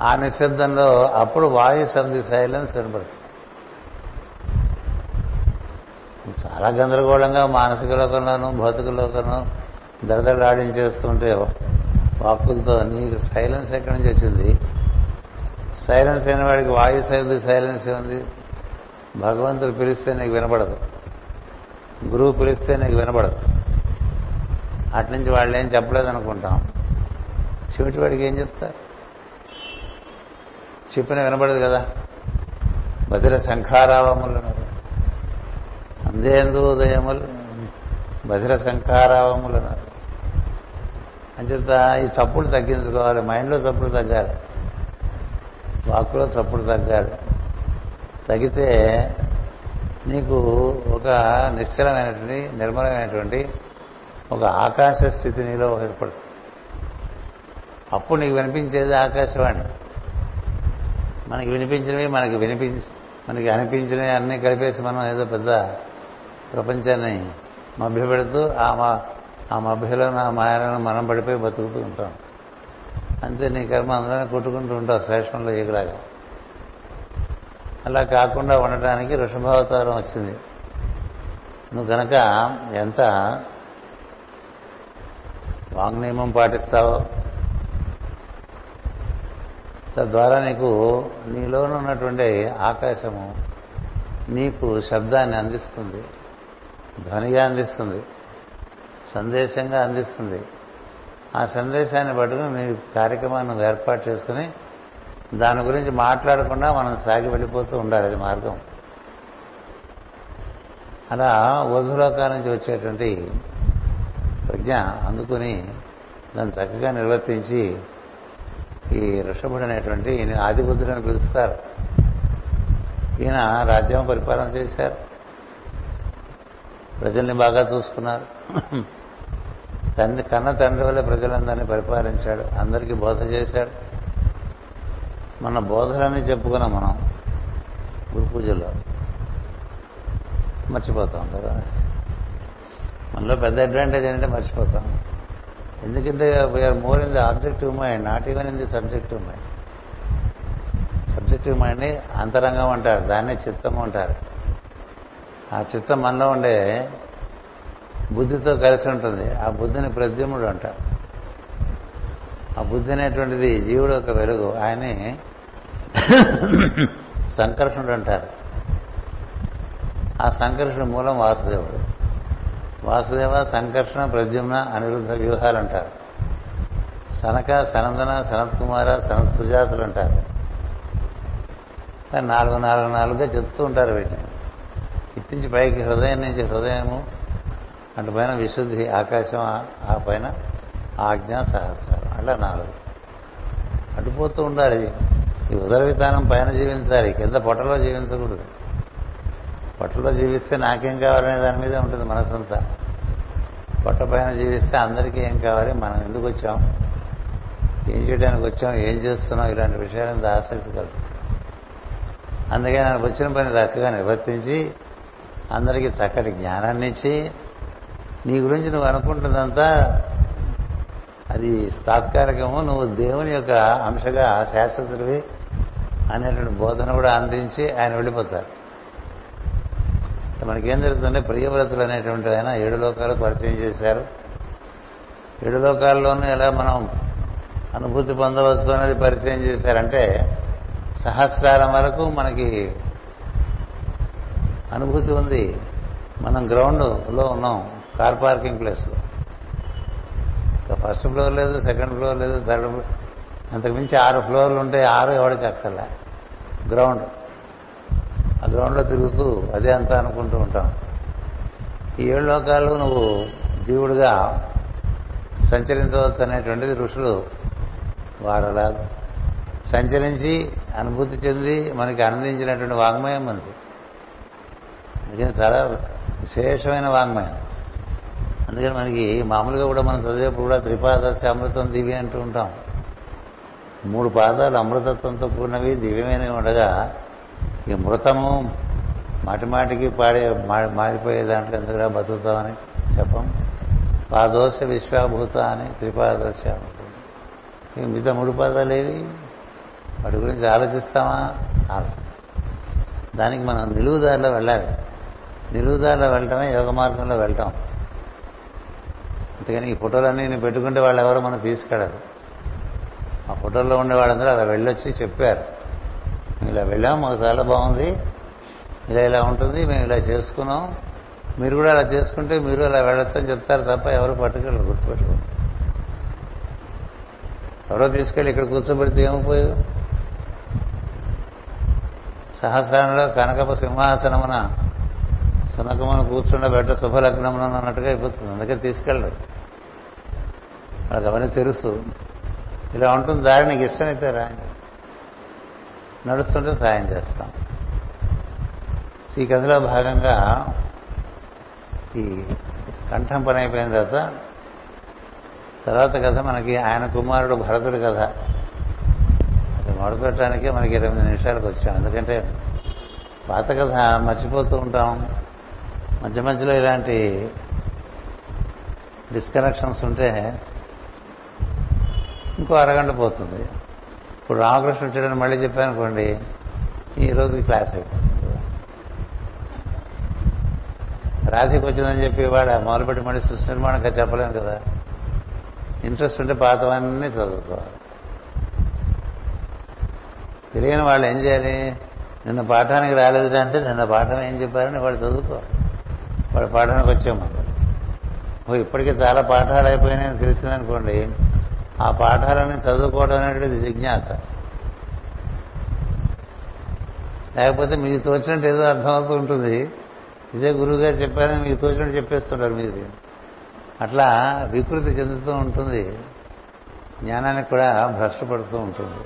ఆ నిశ్శబ్దంలో అప్పుడు వాయిస్ ఆఫ్ ది సైలెన్స్ వినపడుతుంది. చాలా గందరగోళంగా మానసిక లోకంలోనూ భౌతిక లోకంలో దరదలాడించేస్తుంటే వాక్కులతో నీకు సైలెన్స్ ఎక్కడి నుంచి వచ్చింది? సైలెన్స్ అయిన వాడికి వాయిస్ అయింది, సైలెన్స్ ఉంది. భగవంతుడు పిలిస్తే నీకు వినపడదు, గురువు పిలిస్తే నీకు వినపడదు. అట్నుంచి వాళ్ళు ఏం చెప్పలేదనుకుంటాం, చెవిటి వాడికి ఏం చెప్తారు? చెప్పిన వినపడదు కదా. బదిర శంఖారావములు అందేందు ఉదయములు బదిర శంఖారావములు అన్నారు. అంచేత ఈ చప్పుడు తగ్గించుకోవాలి, మైండ్లో చప్పుడు తగ్గాలి, వాక్కులో చప్పుడు తగ్గాలి. తగ్గితే నీకు ఒక నిశ్చలమైనటువంటి నిర్మలమైనటువంటి ఒక ఆకాశ స్థితి నీలో ఏర్పడుతుంది. అప్పుడు నీకు వినిపించేది ఆకాశవాణి. మనకి వినిపించినవి మనకి వినిపించి మనకి అనిపించినవి అన్నీ కలిపేసి మనం ఏదో పెద్ద ప్రపంచాన్ని మభ్య పెడుతూ ఆ ఆ మభ్యలో నా మాయలను మనం పడిపోయి బతుకుతూ ఉంటాం. అంతే, నీ కర్మ అందులోనే కొట్టుకుంటూ ఉంటావు శ్లేషంలో ఎగులాగా. అలా కాకుండా ఉండటానికి ఋషభావతారం వచ్చింది. నువ్వు కనుక ఎంత వాంగ్నియమం పాటిస్తావో తద్వారా నీకు నీలోనూ ఉన్నటువంటి ఆకాశము నీకు శబ్దాన్ని అందిస్తుంది, ధ్వనిగా అందిస్తుంది, సందేశంగా అందిస్తుంది. ఆ సందేశాన్ని బట్టుకుని నీ కార్యక్రమాన్ని ఏర్పాటు చేసుకుని దాని గురించి మాట్లాడకుండా మనం సాగి వెళ్ళిపోతూ ఉండాలి. అది మార్గం. అలా ఊర్ధ్వలోకాల నుంచి వచ్చేటువంటి ప్రజ్ఞ అందుకుని దాన్ని చక్కగా నిర్వర్తించి ఈ ఋషభుడు అనేటువంటి ఈయన ఆదిబుద్ధుడు అని పిలుస్తారు. ఈయన రాజ్యం పరిపాలన చేశారు, ప్రజల్ని బాగా చూసుకున్నారు. తండ్రి కన్న తండ్రి వల్ల ప్రజలందరినీ పరిపాలించాడు, అందరికీ బోధ చేశాడు. మన బోధలన్నీ చెప్పుకున్నాం మనం గురు పూజలో, మర్చిపోతాం కదా. మనలో పెద్ద అడ్వాంటేజ్ ఏంటంటే మర్చిపోతాం, ఎందుకంటే we are more in the objective mind, not even in the subjective mind. Subjective mind అంతరంగం అంటారు, దాన్నే చిత్తం అంటారు. ఆ చిత్తం మనలో ఉండే బుద్ధితో కలిసి ఉంటుంది. ఆ బుద్ధిని ప్రద్యుమ్నుడు అంటారు. ఆ బుద్ధి అనేటువంటిది జీవుడు ఒక వెలుగు, ఆయనే సంకర్షణుడు అంటారు. ఆ సంకర్షణ మూలం వాసుదేవుడు. వాసుదేవ సంకర్షణ ప్రద్యుమ్న అనిరుద్ధ వ్యూహాలు అంటారు. సనక సనందన సనత్ కుమార సనత్ సుజాతులు అంటారు. నాలుగు నాలుగు నాలుగుగా చెప్తూ ఉంటారు వీటిని. ఇట్టించి పైకి హృదయం నుంచి హృదయము, అటు పైన విశుద్ధి ఆకాశం, ఆ పైన ఆజ్ఞా సహస్రం, అట్లా నాలుగు అటుపోతూ ఉండాలి. ఈ ఉదర విధానం పైన జీవించాలి, కింద పొట్టలో జీవించకూడదు. పొట్టలో జీవిస్తే నాకేం కావాలనే దాని మీద ఉంటుంది మనసంతా. పొట్ట పైన జీవిస్తే అందరికీ ఏం కావాలి, మనం ఎందుకు వచ్చాం, ఏం చేయడానికి వచ్చాం, ఏం చేస్తున్నాం, ఇలాంటి విషయాలంతా ఆసక్తి కలుగు. అందుకే నాకు వచ్చిన పని చక్కగా నిర్వర్తించి అందరికీ చక్కటి జ్ఞానాన్ని ఇచ్చి నీ గురించి నువ్వు అనుకుంటున్నంతా అది తాత్కాలికము, నువ్వు దేవుని యొక్క అంశగా శాశ్వతుడివి అనేటువంటి బోధన కూడా అందించి ఆయన వెళ్ళిపోతారు. మనకేం జరుగుతుందంటే ప్రియవ్రతులు అనేటువంటి ఆయన ఏడు లోకాలు పరిచయం చేశారు. ఏడు లోకాల్లోనూ ఎలా మనం అనుభూతి పొందవచ్చు అనేది పరిచయం చేశారంటే సహస్రాల వరకు మనకి అనుభూతి ఉంది. మనం గ్రౌండ్లో ఉన్నాం, కార్ పార్కింగ్ ప్లేస్లో. ఫస్ట్ ఫ్లోర్ లేదు, సెకండ్ ఫ్లోర్ లేదు, థర్డ్ ఫ్లోర్, అంతకుమించి ఆరు ఫ్లోర్లు ఉంటాయి. ఆరు ఎవడికి అక్కర్లా, గ్రౌండ్. ఆ గ్రౌండ్లో తిరుగుతూ అదే అంతా అనుకుంటూ ఉంటాం. ఈ ఏడు లోకాలు నువ్వు జీవుడుగా సంచరించవచ్చు అనేటువంటిది ఋషులు వారలా సంచరించి అనుభూతి చెంది మనకి ఆనందించినటువంటి వాంగ్మయం మనది. అది చాలా విశేషమైన వాంగ్మయం. అందుకని మనకి మామూలుగా కూడా మనం చదివేప్పుడు కూడా త్రిపాద అమృతం దివ్య అంటూ ఉంటాం. మూడు పాదాలు అమృతత్వంతో కూడినవి దివ్యమైనవి ఉండగా ఈ మృతము మాటిమాటికి పాడే మారిపోయే దాంట్లో ఎందుకురా బతుకుతామని చెప్పం. పాదోశ విశ్వాభూత అని త్రిపాదశ అమృతం. మిగతా మూడు పాదాలు ఏవి, వాటి గురించి ఆలోచిస్తామా? దానికి మనం నిలువుదారిలో వెళ్ళాలి. నిలువుదారిలో వెళ్ళటమే యోగ మార్గంలో వెళ్ళటం. అంతేగాని ఈ ఫోటోలన్నీ నేను పెట్టుకుంటే వాళ్ళు ఎవరో మనం తీసుకెళ్ళరు. ఆ ఫోటోల్లో ఉండే వాళ్ళందరూ అలా వెళ్ళొచ్చి చెప్పారు, ఇలా వెళ్ళాం, మాకు చాలా బాగుంది, ఇలా ఇలా ఉంటుంది, మేము ఇలా చేసుకున్నాం, మీరు కూడా అలా చేసుకుంటే మీరు అలా వెళ్ళొచ్చు అని చెప్తారు తప్ప ఎవరు పట్టుకెళ్ళరు. గుర్తుపెట్టుకో, ఎవరో తీసుకెళ్ళి ఇక్కడ కూర్చోబెడితే ఏమైపోయావు. సహస్రంలో కనకపు సింహాసనమున సునకమును కూర్చుండబెట్ట శుభలగ్నమున అన్నట్టుగా అయిపోతుంది. అందుకే తీసుకెళ్ళరు. వాళ్ళకి అవన్నీ తెలుసు. ఇలా ఉంటుంది దారి, నీకు ఇష్టమైతే రాని నడుస్తుంటే సాయం చేస్తాం. ఈ కథలో భాగంగా ఈ కంఠం పని అయిపోయిన తర్వాత తర్వాత కథ మనకి ఆయన కుమారుడు భరతుడి కథ. అది మొదలుపెట్టడానికే మనకి ఇరవై నిమిషాలకు వచ్చాం. ఎందుకంటే పాత కథ మర్చిపోతూ ఉంటాం. మధ్య మధ్యలో ఇలాంటి డిస్కనెక్షన్స్ ఉంటే ఇంకో అరగంట పోతుంది. ఇప్పుడు రామకృష్ణ వచ్చాడని మళ్ళీ చెప్పానుకోండి, ఈరోజు క్లాస్ అయిపోతుంది. రాధికి వచ్చిందని చెప్పి వాడు మొదలుపెట్టి మళ్ళీ సృష్టి నిర్మాణంగా చెప్పలేము కదా. ఇంట్రెస్ట్ ఉంటే పాతవన్నీ చదువుకోవాలి. తెలియని వాళ్ళు ఏం చేయాలి? నిన్న పాఠానికి రాలేదు అంటే నిన్న పాఠం ఏం చెప్పారని వాడు చదువుకోవాలి. వాడు పాఠానికి వచ్చామని ఓ ఇప్పటికే చాలా పాఠాలు అయిపోయినాయని తెలిసిందనుకోండి, ఆ పాఠాలని చదువుకోవడం అనేది జిజ్ఞాస. లేకపోతే మీకు తోచినట్టు ఏదో అర్థమవుతూ ఉంటుంది. ఇదే గురువుగారు చెప్పారని మీకు తోచినట్టు చెప్పేస్తుంటారు. మీది అట్లా వికృతి చెందుతూ ఉంటుంది. జ్ఞానానికి కూడా భ్రష్ట పడుతూ ఉంటుంది.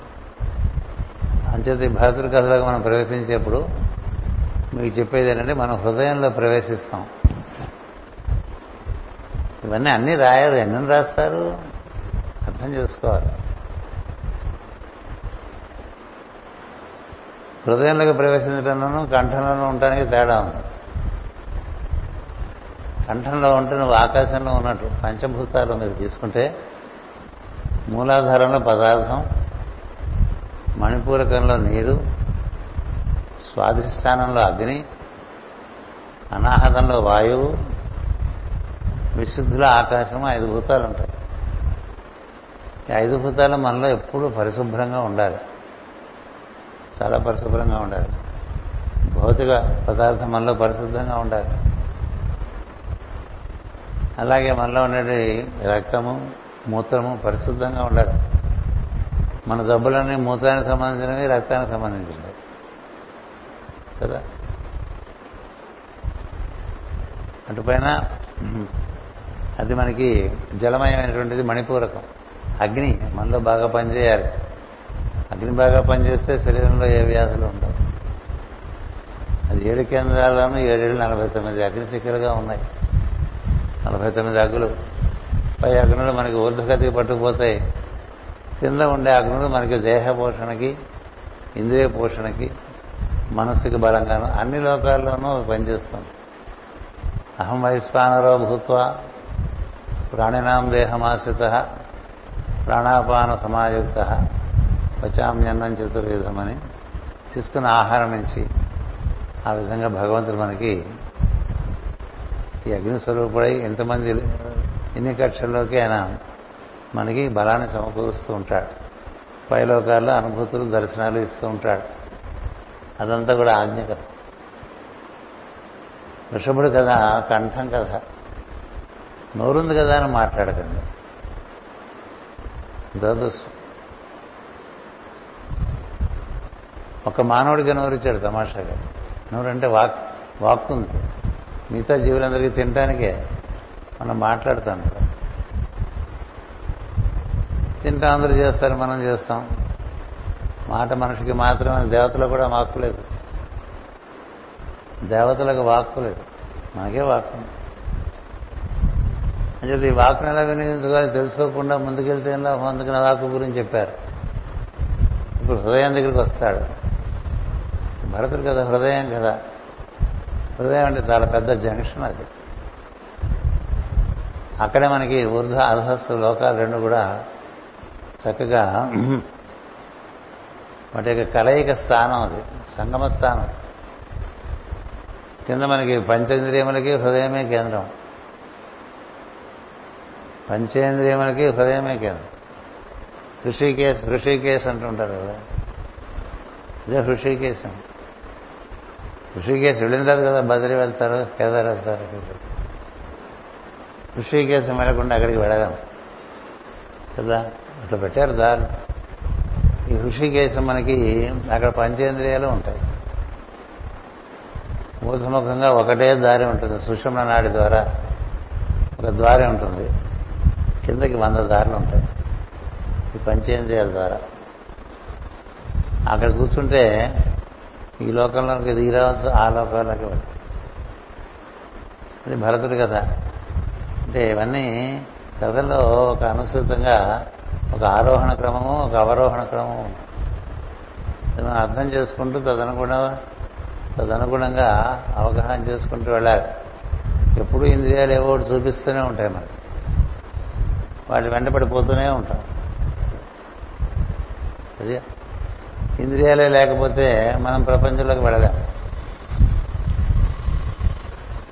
అంచేత భరతుడి కథలోకి మనం ప్రవేశించేప్పుడు మీకు చెప్పేది ఏంటంటే మనం హృదయంలో ప్రవేశిస్తాం. ఇవన్నీ అన్నీ రాయరు. ఎన్ని రాస్తారు అర్థం చేసుకోవాలి. హృదయంలోకి ప్రవేశించడంలోనూ కంఠంలోనూ ఉండడానికి తేడా ఉంది. కంఠంలో ఉంటే నువ్వు ఆకాశంలో ఉన్నట్టు. పంచభూతాలు మీరు తీసుకుంటే మూలాధారంలో పదార్థం, మణిపూరకంలో నీరు, స్వాధిష్టానంలో అగ్ని, అనాహతంలో వాయువు, విశుద్ధిలో ఆకాశం. ఐదు భూతాలు ఉంటాయి. ఈ ఐదు భూతాలు మనలో ఎప్పుడూ పరిశుభ్రంగా ఉండాలి, చాలా పరిశుభ్రంగా ఉండాలి. భౌతిక పదార్థం మనలో పరిశుద్ధంగా ఉండాలి. అలాగే మనలో ఉండే రక్తము, మూత్రము పరిశుద్ధంగా ఉండాలి. మన జబ్బులన్నీ మూత్రానికి సంబంధించినవి, రక్తానికి సంబంధించినవి కదా. అటుపైన అది మనకి జలమయమైనటువంటిది మణిపూరకం. అగ్ని మనలో బాగా పనిచేయాలి. అగ్ని బాగా పనిచేస్తే శరీరంలో ఏ వ్యాధులు ఉండవు. అది ఏడు కేంద్రాలను ఏడేళ్ళు నలభై తొమ్మిది అగ్నిశిఖలుగా ఉన్నాయి. నలభై తొమ్మిది అగ్గులు. పై అగ్నులు మనకి ఊర్ధ్వగతికి పట్టుకుపోతాయి. కింద ఉండే అగ్నులు మనకి దేహ పోషణకి, ఇంద్రియ పోషణకి, మనస్సుకి బలంగాను అన్ని లోకాల్లోనూ పనిచేస్తాం. అహం వైశ్వానరో భూత్వా ప్రాణినాం దేహమాశ్రిత ప్రాణాపాన సమాయుక్త పచామ్యన్నం చతుర్విధమని తీసుకున్న ఆహారం నుంచి ఆ విధంగా భగవంతుడు మనకి ఈ అగ్నిస్వరూపుడై ఎంతమంది ఎన్ని కక్షల్లోకి ఆయన మనకి బలాన్ని సమకూరుస్తూ ఉంటాడు. పైలోకాల్లో అనుభూతులు, దర్శనాలు ఇస్తూ ఉంటాడు. అదంతా కూడా ఆజ్ఞ కథ. వృషభుడు కథ కంఠం కథ. నోరుంది కదా అని మాట్లాడకండి, దురదృష్టం. ఒక మానవుడికి నోరిచ్చాడు తమాషాగా. నోరంటే వాక్ వాక్ ఉంది. మిగతా జీవులందరికీ తినటానికే మనం మాట్లాడుతాం, తింటా అందరూ చేస్తారు, మనం చేస్తాం. మాట మనిషికి మాత్రమే, దేవతలకు కూడా వాక్కు లేదు, దేవతలకు వాక్కు లేదు, మనకే వాక్కు. అని చెప్పి ఈ వాక్కును ఎలా వినియోగించుకోవాలి తెలుసుకోకుండా ముందుకెళ్తే అందుకని వాక్కు గురించి చెప్పారు. ఇప్పుడు హృదయం దగ్గరికి వస్తాడు భరతుడు కదా, హృదయం కదా. హృదయం అంటే చాలా పెద్ద జంక్షన్ అది. అక్కడే మనకి ఊర్ధ్వ అధస్థ లోకాలు రెండు కూడా చక్కగా వాటి యొక్క కలయిక స్థానం, అది సంగమ స్థానం. కింద మనకి పంచేంద్రియములకి హృదయమే కేంద్రం, పంచేంద్రియములకి హృదయమే కేంద్రం. హృషికేశ్ హృషికేశ్ అంటుంటారు కదా, ఇదే హృషికేశం. హృషికేశ్ వెళ్ళిన తర్వాత కదా బద్రీ వెళ్తారు, కేదార్ వెళ్తారు. హృషికేశం వెళ్ళకుండా అక్కడికి వెళ్ళదాం కదా, అట్లా పెట్టారు దారి. ఈ హృషికేశం మనకి అక్కడ పంచేంద్రియాలు ఉంటాయి, ఊర్ధముఖంగా ఒకటే దారి ఉంటుంది, సుషుమ్న నాడి ద్వారా ఒక ద్వారి ఉంటుంది, కిందకి వంద దారులు ఉంటాయి ఈ పంచేంద్రియాల ద్వారా. అక్కడ కూర్చుంటే ఈ లోకంలోకి దిగిరావచ్చు, ఆ లోకాల్లోకి వెళ్ళచ్చు. అది భరతుడి కథ. అంటే ఇవన్నీ కథల్లో ఒక అనుసృతంగా ఒక ఆరోహణ క్రమము, ఒక అవరోహణ క్రమము మనం అర్థం చేసుకుంటూ తదనుగుణ తదనుగుణంగా అవగాహన చేసుకుంటూ వెళ్ళాలి. ఎప్పుడూ ఇంద్రియాలు ఏవో ఒకటి చూపిస్తూనే ఉంటాయి, మనం వాటి వెంట పడిపోతూనే ఉంటాం. అది ఇంద్రియాలే లేకపోతే మనం ప్రపంచంలోకి వెళ్ళలేం.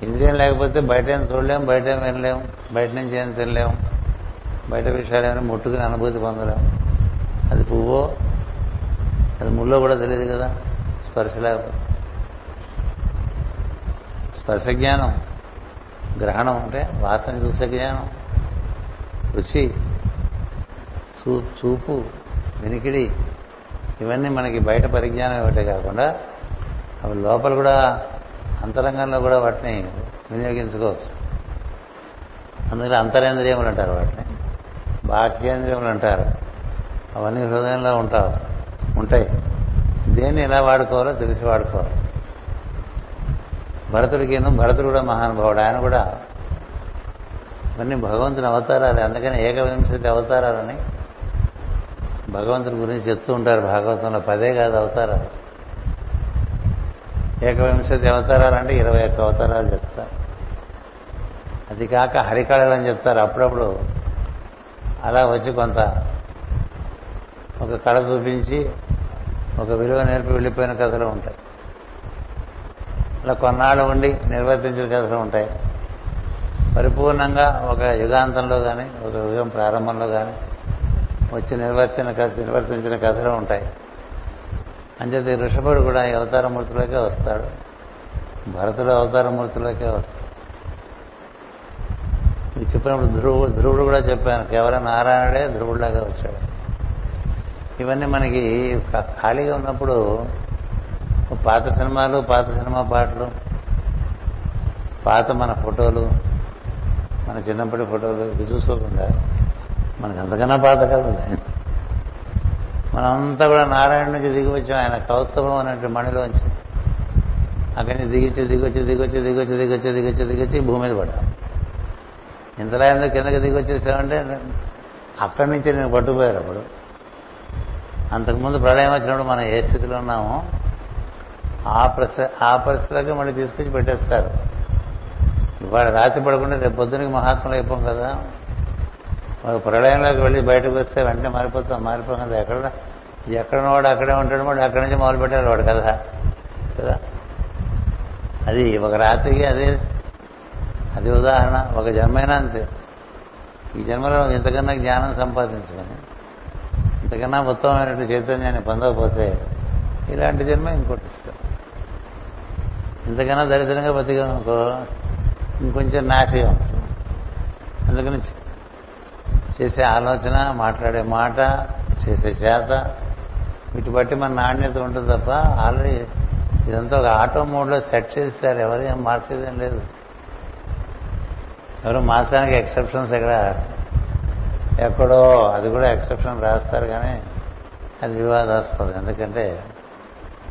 ఇంద్రియం లేకపోతే బయట ఏం చూడలేం, బయట ఏం వినలేం, బయట నుంచి ఏం తినలేం, బయట విషయాలు ఏమైనా ముట్టుకుని అనుభూతి పొందలేం. అది పువ్వో అది ముళ్ళో కూడా తెలియదు కదా స్పర్శ లేకపోతే. స్పర్శ జ్ఞానం, గ్రహణం అంటే వాసన చూసే జ్ఞానం, రుచి, చూపు, వినికిడి, ఇవన్నీ మనకి బయట పరిజ్ఞానం ఇవ్వటే కాకుండా అవి లోపల కూడా అంతరంగంలో కూడా వాటిని వినియోగించుకోవచ్చు. అందులో అంతరేంద్రియములు అంటారు, వాటిని బాహ్యేంద్రియములు అంటారు. అవన్నీ హృదయంలో ఉంటావు ఉంటాయి దేన్ని ఎలా వాడుకోవాలో తెలిసి వాడుకోవాలి. భరతుడికిను భరతుడు కూడా మహానుభావుడు, ఆయన కూడా ఇవన్నీ భగవంతుని అవతారాలు. అందుకని ఏకవింశతి అవతారాలని భగవంతుని గురించి చెప్తూ ఉంటారు భాగవతంలో. పదే కాదు అవతారాలు, ఏకవింశతి అవతారాలు అంటే ఇరవై ఒక్క అవతారాలు చెప్తారు. అది కాక హరికళలు అని చెప్తారు అప్పుడప్పుడు. అలా వచ్చి కొంత ఒక కళ చూపించి ఒక విలువ నేర్పి వెళ్ళిపోయిన కథలు ఉంటాయి, అలా కొన్నాళ్ళు ఉండి నిర్వర్తించిన కథలు ఉంటాయి. పరిపూర్ణంగా ఒక యుగాంతంలో కానీ ఒక యుగం ప్రారంభంలో కానీ వచ్చి నిర్వర్తిన కథ నిర్వర్తించిన కథలు ఉంటాయి. అంచేత ఋషభుడు కూడా ఈ అవతారమూర్తిలోకే వస్తాడు, భరతుడు అవతారమూర్తిలోకే వస్తాడు. ఇది చెప్పినప్పుడు ధ్రువుడు ధ్రువుడు కూడా చెప్పాను, కేవలం నారాయణుడే ధ్రువుడిలాగా వచ్చాడు. ఇవన్నీ మనకి ఖాళీగా ఉన్నప్పుడు పాత సినిమాలు, పాత సినిమా పాటలు, పాత మన ఫోటోలు, మన చిన్నప్పటి ఫోటోలు ఇవి చూసుకోకుండా మనకు అంతకన్నా పాత కదా మనంతా కూడా నారాయణ నుంచి దిగి వచ్చాం. ఆయన కౌస్తవం అనే మణిలోంచి అక్కడి నుంచి దిగిచ్చి దిగొచ్చి దిగొచ్చి దిగొచ్చి దిగొచ్చి దిగొచ్చి దిగొచ్చి భూమి మీద పడ్డా. ఇంతలా ఎందుకు కిందకి దిగి వచ్చేసామంటే అక్కడి నుంచి నేను పట్టుకుపోయారు. అప్పుడు అంతకుముందు ప్రళయం వచ్చినప్పుడు మనం ఏ స్థితిలో ఉన్నామో ఆ పరిస్థితి ఆ పరిస్థితిలోకి మళ్ళీ తీసుకొచ్చి పెట్టేస్తారు. ఇవాళ రాత్రి పడకుండా రేపు పొద్దునకి మహాత్ములు అయిపోం కదా. వాళ్ళు ప్రళయంలోకి వెళ్ళి బయటకు వస్తే వెంటనే మారిపోతాం, మారిపోం కదా. ఎక్కడ ఎక్కడన్నవాడు అక్కడే ఉంటాడు, వాడు అక్కడి నుంచి మొదలు పెట్టారు వాడు కదా కదా. అది ఒక రాత్రికి అదే అది ఉదాహరణ. ఒక జన్మైనా అంతే, ఈ జన్మలో ఇంతకన్నా జ్ఞానం సంపాదించుకొని ఇంతకన్నా ఉత్తమమైనటువంటి చైతన్యాన్ని పొందకపోతే ఇలాంటి జన్మ ఇంకోటి ఇస్తాం. ఇంతకన్నా దరిద్రంగా బతికాం అనుకో ఇంకొంచెం నాశనం. అందుకని చేసే ఆలోచన, మాట్లాడే మాట, చేసే చేత వీటి బట్టి మన నాణ్యత ఉంటుంది తప్ప ఆల్రెడీ ఇదంతా ఒక ఆటో మోడ్లో సెట్ చేశారు. ఎవరు ఏం మార్చేదేం లేదు, ఎవరు మార్చడానికి ఎక్సెప్షన్స్ ఇక్కడ ఎక్కడో అది కూడా ఎక్సెప్షన్ రాస్తారు, కానీ అది వివాదాస్పదం. ఎందుకంటే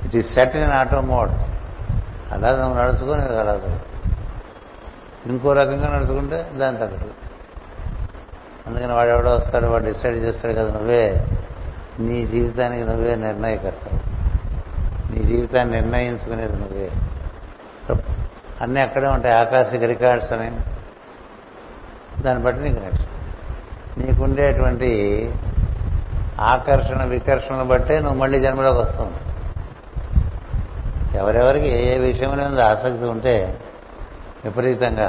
it is set in auto mode. అలా నువ్వు నడుచుకొని అలా ఇంకో రకంగా నడుచుకుంటే దాని తగ్గదు. అందుకని వాడెవడో వస్తాడు, వాడు డిసైడ్ చేస్తాడు కదా. నువ్వే నీ జీవితానికి నువ్వే నిర్ణయకర్తవు, నీ జీవితాన్ని నిర్ణయించుకునేది నువ్వే. అన్నీ అక్కడే ఉంటాయి, ఆకాశిక రికార్డ్స్ అని. దాన్ని బట్టి నీకు నెక్స్ట్ నీకుండేటువంటి ఆకర్షణ వికర్షణను బట్టే నువ్వు మళ్ళీ జన్మలోకి వస్తుంది. ఎవరెవరికి ఏ ఏ విషయంలో ఆసక్తి ఉంటే విపరీతంగా,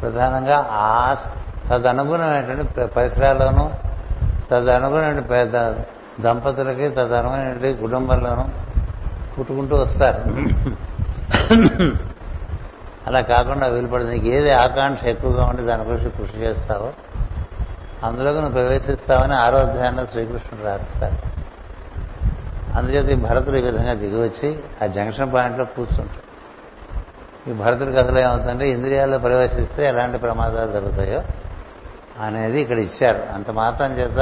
ప్రధానంగా ఆ తదనుగుణమైనటువంటి పరిసరాల్లోనూ, తదనుగుణమైన పెద్ద దంపతులకి తదనుగుణమైన కుటుంబంలోనూ పుట్టుకుంటూ వస్తారు. అలా కాకుండా వీలుపడింది నీకు ఏది ఆకాంక్ష ఎక్కువగా ఉండి దాని గురించి కృషి చేస్తావో అందులోకి నువ్వు ప్రవేశిస్తావని ఆరోధ్యాన్ని శ్రీకృష్ణుడు రాస్తాడు. అందుచేత ఈ భరతుడు ఈ విధంగా దిగి వచ్చి ఆ జంక్షన్ పాయింట్లో కూర్చుంటాడు. ఈ భరతుడి కథలో ఏమవుతుందంటే ఇంద్రియాల్లో ప్రవేశిస్తే ఎలాంటి ప్రమాదాలు జరుగుతాయో అనేది ఇక్కడ ఇచ్చారు. అంత మాత్రం చేత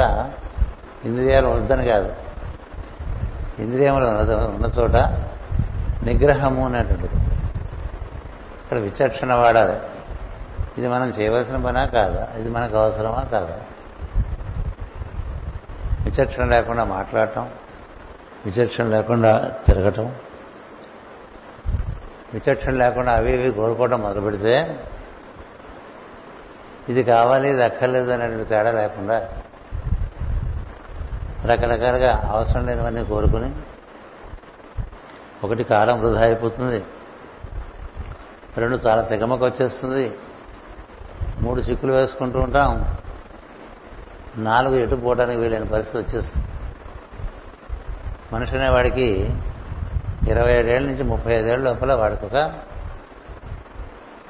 ఇంద్రియాలు వద్దని కాదు, ఇంద్రియములు ఉన్న చోట నిగ్రహము అనేటువంటిది ఇక్కడ విచక్షణ వాడాలి. ఇది మనం చేయవలసిన పనా కాదా, ఇది మనకు అవసరమా కాదా, విచక్షణ లేకుండా మాట్లాడటం, విచక్షణ లేకుండా తిరగటం, విచక్షణ లేకుండా అవి ఇవి కోరుకోవడం మొదలు పెడితే ఇది కావాలి ఇది అక్కర్లేదు అనేటువంటి తేడా లేకుండా రకరకాలుగా అవసరం లేనివన్నీ కోరుకుని ఒకటి కాలం వృధా అయిపోతుంది, రెండు చాలా తెగమకు వచ్చేస్తుంది, మూడు చిక్కులు వేసుకుంటూ ఉంటాం, నాలుగు ఎటు పోవడానికి వీలైన పరిస్థితి వచ్చేస్తుంది. మనిషి అనేవాడికి ఇరవై ఏడేళ్ళ నుంచి ముప్పై ఐదేళ్ళ లోపల వాడికి ఒక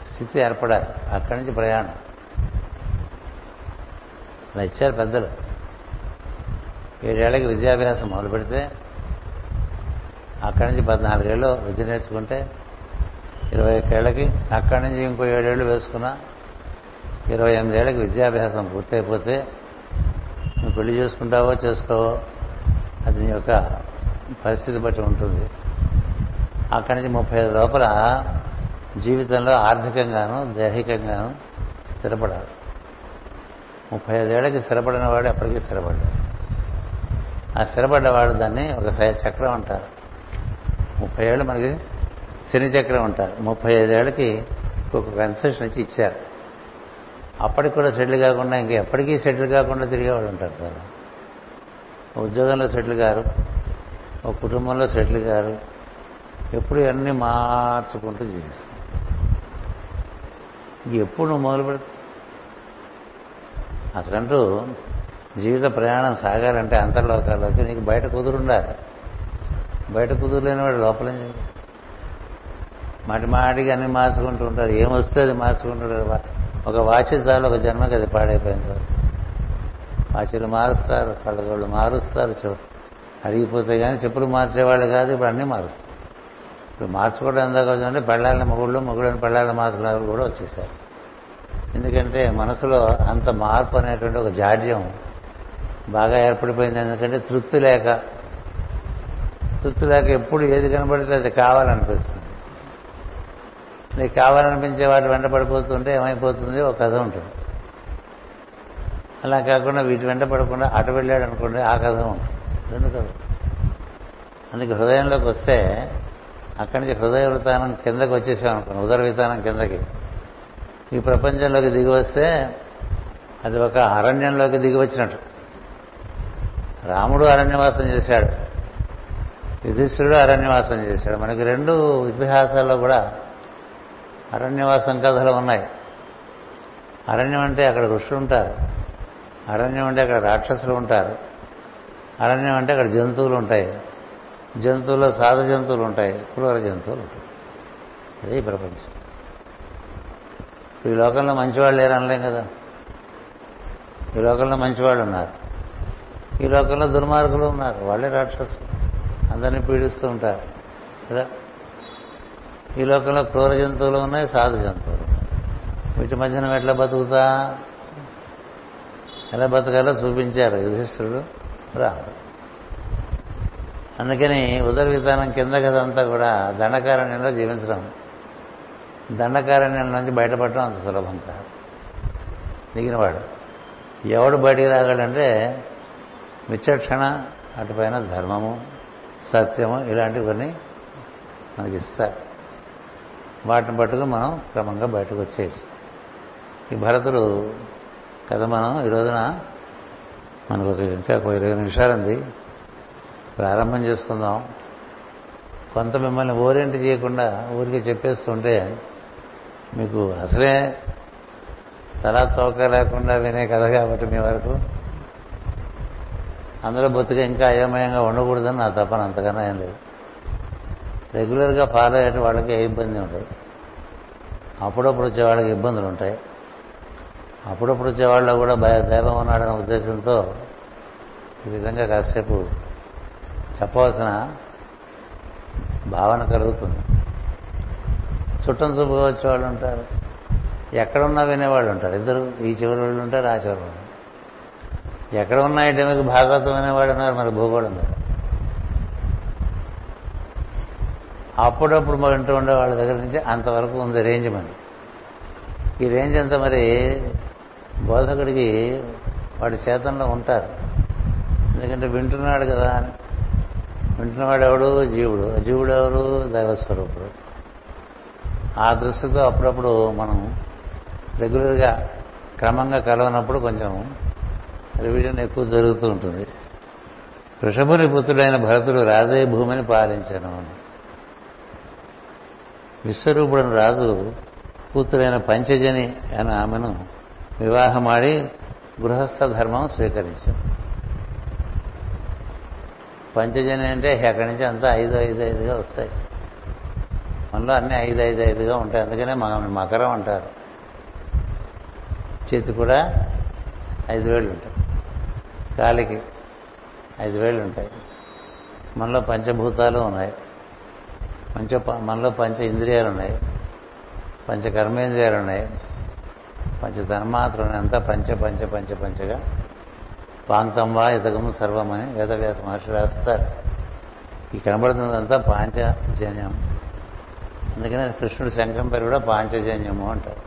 స్థితి ఏర్పడాలి, అక్కడి నుంచి ప్రయాణం అలా ఇచ్చారు పెద్దలు. ఏడేళ్ళకి విద్యాభ్యాసం మొదలు పెడితే అక్కడి నుంచి పద్నాలుగేళ్ళు విద్య నేర్చుకుంటే ఇరవై ఒక్కేళ్ళకి, అక్కడి నుంచి ఇంకో ఏడేళ్ళు వేసుకున్నా ఇరవై ఎనిమిదేళ్ళకి విద్యాభ్యాసం పూర్తయిపోతే నువ్వు పెళ్లి చేసుకుంటావో చేసుకోవో అది నీ యొక్క పరిస్థితి బట్టి ఉంటుంది. అక్కడి నుంచి ముప్పై ఐదు లోపల జీవితంలో ఆర్థికంగాను దైహికంగాను స్థిరపడాలి. ముప్పై ఐదేళ్ళకి స్థిరపడిన వాడు ఎప్పటికీ స్థిరపడ్డాడు. ఆ స్థిరపడ్డవాడు దాన్ని ఒక చక్రం అంటారు. ముప్పై ఏళ్ళు మనకి శని చక్రం అంటారు. ముప్పై ఐదేళ్ళకి ఒక కన్సెషన్ ఇచ్చి ఇచ్చారు. అప్పటికి కూడా సెటిల్ కాకుండా ఇంకా ఎప్పటికీ సెటిల్ కాకుండా తిరిగేవాళ్ళు ఉంటారు. సార్ ఉద్యోగంలో సెటిల్ గారు, ఒక కుటుంబంలో సెటిల్ గారు, ఎప్పుడు అన్నీ మార్చుకుంటూ జీవిస్తాం. ఎప్పుడు నువ్వు మొదలు పెడతావు అసలంటూ జీవిత ప్రయాణం సాగాలంటే అంతర్లోకాల్లోకి నీకు బయట కుదురుండాలి. బయట కుదురులేని వాడు లోపల మాటి మాటికి అన్ని మార్చుకుంటూ ఉంటారు. ఏమొస్తే అది మార్చుకుంటారు. ఒక వాచి చాలు, ఒక జన్మకి అది పాడైపోయింది. వాచీలు మారుస్తారు, కళ్ళగోళ్ళు మారుస్తారు, అరిగిపోతాయి, కానీ చెప్పులు మార్చేవాళ్ళు కాదు. ఇప్పుడు అన్నీ మారుస్తారు. ఇప్పుడు మార్చుకోవడం ఎందాకొచ్చిందంటే పెళ్ళాలని మొగుళ్ళు, మొగుళ్ళని పెళ్ళాలని మార్చుకున్నారు కూడా వచ్చేసారు. ఎందుకంటే మనసులో అంత మార్పు అనేటువంటి ఒక జాడ్యం బాగా ఏర్పడిపోయింది. ఎందుకంటే తృప్తి లేక తృప్తి లేక ఎప్పుడు ఏది కనబడితే అది కావాలనిపిస్తుంది. నీకు కావాలనిపించే వాటి వెంట పడిపోతుంటే ఏమైపోతుంది, ఒక కథ ఉంటుంది. అలా కాకుండా వీటి వెంట పడకుండా అటు వెళ్ళాడు అనుకోండి, ఆ కథ ఉంటుంది. రెండు కథ. అందుకే హృదయంలోకి వస్తే అక్కడి నుంచి హృదయ వితానం కిందకి వచ్చేసాం అనుకోండి, ఉదర వితానం కిందకి ఈ ప్రపంచంలోకి దిగి వస్తే అది ఒక అరణ్యంలోకి దిగి వచ్చినట్టు. రాముడు అరణ్యవాసం చేశాడు, యుధిష్ఠిరుడు అరణ్యవాసం చేశాడు. మనకి రెండు ఇతిహాసాల్లో కూడా అరణ్యవాసం కథలు ఉన్నాయి. అరణ్యం అంటే అక్కడ ఋషులు ఉంటారు, అరణ్యం అంటే అక్కడ రాక్షసులు ఉంటారు, అరణ్యం అంటే అక్కడ జంతువులు ఉంటాయి, జంతువుల్లో సాధు జంతువులు ఉంటాయి, క్రూర జంతువులు ఉంటాయి. అదే ప్రపంచం. ఈ లోకంలో మంచివాళ్ళు లేరు అనలేం కదా. ఈ లోకంలో మంచివాళ్ళు ఉన్నారు, ఈ లోకంలో దుర్మార్గులు ఉన్నారు, వాళ్ళే రాక్షసులు అందరినీ పీడిస్తూ ఉంటారు కదా. ఈ లోకంలో క్రూర జంతువులు ఉన్నాయి, సాధు జంతువులు. వీటి మధ్యన ఎట్లా బతుకుతా ఎలా బతకాలో చూపించారు యుధిష్ఠిరుడు రాముడు. అందుకని ఉదర విధానం కింద కదంతా కూడా దండకారణ్యంలో జీవించడం, దండకారణ్యం నుంచి బయటపడటం అంత సులభం కాదు. దిగినవాడు ఎవడు బయటికి రాగలంటే విచక్షణ, అటుపైన ధర్మము, సత్యము, ఇలాంటివన్నీ మనకి ఇస్తారు. వాటిని పట్టుకు మనం క్రమంగా బయటకు వచ్చేసి ఈ భరతుడు కథ మనం ఈ రోజున మనకు ఒక ఇంకా ఇరవై నిమిషాలు ఉంది, ప్రారంభం చేసుకుందాం. కొంత మిమ్మల్ని ఓరియంట్ చేయకుండా ఊరికే చెప్పేస్తుంటే మీకు అసలే తలా తోక లేకుండా వినే కథ కాబట్టి మీ వరకు అందులో బొత్తిగా ఇంకా అయోమయంగా ఉండకూడదని నా తప్పన, అంతకన్నా ఏం లేదు. రెగ్యులర్గా ఫాలో అయ్యే వాళ్ళకి ఏ ఇబ్బంది ఉండదు. అప్పుడప్పుడు వచ్చే వాళ్ళకి ఇబ్బందులు ఉంటాయి. అప్పుడప్పుడు వచ్చే వాళ్ళు కూడా భయ దైవం ఉన్నాడనే ఉద్దేశంతో ఈ విధంగా కాసేపు చెప్పవలసిన భావన కలుగుతుంది. చుట్టం చూపుగా వచ్చేవాళ్ళు ఉంటారు, ఎక్కడున్నా వినేవాళ్ళు ఉంటారు, ఇద్దరు ఈ చివరి వాళ్ళు ఉంటారు, ఆ చివరి వాళ్ళు. ఎక్కడ ఉన్నా ఇటు మీకు భాగవతం వినేవాళ్ళు ఉన్నారు, మరి భూగోళం మీద. అప్పుడప్పుడు ఇంటూ ఉండే వాళ్ళ దగ్గర నుంచి అంతవరకు ఉంది రేంజ్. మరి ఈ రేంజ్ అంతా మరి బోధకుడికి వాడి చేతనలో ఉంటారు. ఎందుకంటే వింటున్నాడు కదా అని, వింటున్నవాడు ఎవడు? జీవుడు. జీవుడు ఎవరు? దైవస్వరూపుడు. ఆ దృష్టితో అప్పుడప్పుడు మనం రెగ్యులర్గా క్రమంగా కలవనప్పుడు కొంచెం రివిజన్ ఎక్కువ జరుగుతూ ఉంటుంది. వృషభుని పుత్రుడైన భరతుడు రాజే భూమిని పాలించను. విశ్వరూపుడైన రాజు కూతురైన పంచజని అని ఆమెను వివాహమాడి గృహస్థ ధర్మం స్వీకరించాడు. పంచజని అంటే అక్కడి నుంచి అంతా ఐదు ఐదు ఐదుగా వస్తాయి, మనలో అన్నీ ఐదు ఐదు ఐదుగా ఉంటాయి. అందుకనే మనం మకరం అంటారు. చేతి కూడా ఐదు వేళ్ళు ఉంటాయి, కాలికి ఐదు వేళ్ళు ఉంటాయి. మనలో పంచభూతాలు ఉన్నాయి, పంచ మనలో పంచ ఇంద్రియాలు ఉన్నాయి, పంచ కర్మేంద్రియాలు ఉన్నాయి, పంచ తన్మాత్రలు ఉన్నాయి. అంతా పంచ పంచ పంచ పంచగా పాంతం వా ఇతకము సర్వం అని వేదవ్యాస మహర్షి రాస్తారు. ఈ కనబడుతుందంతా పాంచజన్యం. అందుకనే కృష్ణుడు శంఖం పేరు కూడా పాంచజన్యము అంటారు.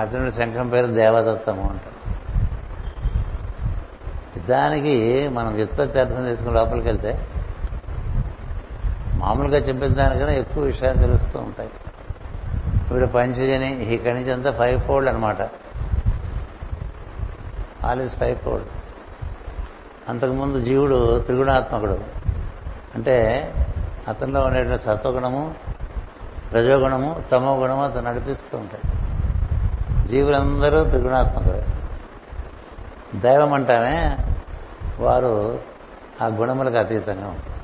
అర్జునుడు శంఖం పేరు దేవదత్తము అంటారు. దానికి మనం యుక్తార్థం తీసుకుని లోపలికి వెళ్తే మామూలుగా చెప్పిన దానికన్నా ఎక్కువ విషయాలు తెలుస్తూ ఉంటాయి. ఇప్పుడు పంచజని ఇక్కడి నుంచి అంతా ఫైవ్ ఫోల్డ్ అనమాట. All is fivefold. అంతకుముందు జీవుడు త్రిగుణాత్మకుడు, అంటే అతనిలో ఉండేటువంటి సత్వగుణము, రజోగుణము, తమో గుణము అతను నడిపిస్తూ ఉంటాయి. జీవులందరూ త్రిగుణాత్మకులే. దైవం అంటానే వారు ఆ గుణములకు అతీతంగా ఉంటారు.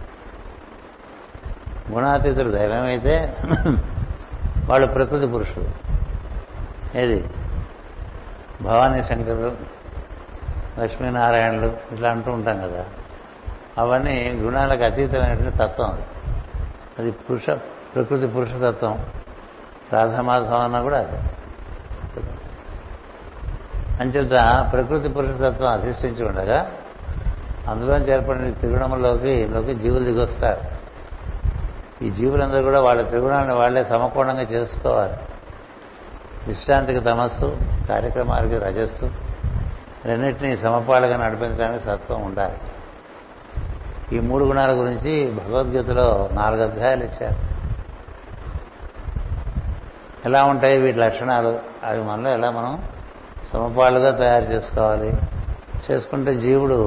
గుణాతీతుడు దైవమైతే వాళ్ళు ప్రకృతి పురుషుడు. ఏది భవానీ శంకరులు, లక్ష్మీనారాయణులు ఇట్లా అంటూ ఉంటాం కదా, అవన్నీ గుణాలకు అతీతమైనటువంటి తత్వం. అది అది పురుష ప్రకృతి పురుషతత్వం. రాధమాధవం అన్నా కూడా అదే. అంచేత ప్రకృతి పురుషతత్వం అధిష్ఠించి ఉండగా అందులో చేర్పడిన త్రిగుణంలోకి లోకి జీవులు దిగొస్తారు. ఈ జీవులందరూ కూడా వాళ్ళ త్రిగుణాన్ని వాళ్లే సమకోణంగా చేసుకోవాలి. విశ్రాంతికి తమస్సు, కార్యక్రమాలకి రజస్సు, రెండింటినీ సమపాలుగా నడిపించడానికి సత్వం ఉండాలి. ఈ మూడు గుణాల గురించి భగవద్గీతలో నాలుగు అధ్యాయాలు ఇచ్చారు. ఎలా ఉంటాయి వీటి లక్షణాలు, అవి మనలో ఎలా మనం సమపాలుగా తయారు చేసుకోవాలి. చేసుకుంటే జీవుడు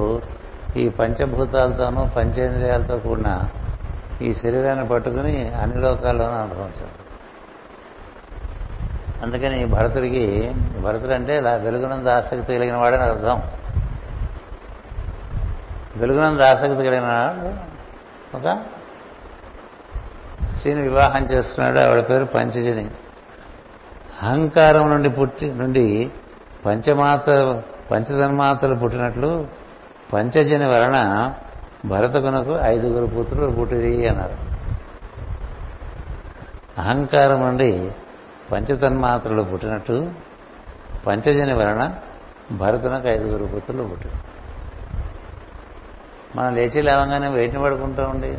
ఈ పంచభూతాలతోనూ పంచేంద్రియాలతో కూడిన ఈ శరీరాన్ని పట్టుకుని అన్ని లోకాల్లోనూ అనుభవించాలి. అందుకని భరతుడికి, భరతుడు అంటే ఇలా వెలుగునందు ఆసక్తి కలిగిన వాడని అర్థం. వెలుగునందు ఆసక్తి కలిగిన ఒక స్త్రీని వివాహం చేసుకున్నాడు. ఆవిడ పేరు పంచజని. అహంకారం నుండి పుట్టి నుండి పంచమాత్ర పంచతన్మాత్రలు పుట్టినట్లు పంచజని వలన భరతకునకు ఐదుగురు పుత్రులు పుట్టిరి అన్నారు. అహంకారం నుండి పంచతన్మాత్రలు పుట్టినట్టు పంచజని వలన భరతునకు ఐదుగురు పుత్రులు పుట్టిరు. మనం లేచి లేవగానే వేటిని పడుకుంటా ఉండి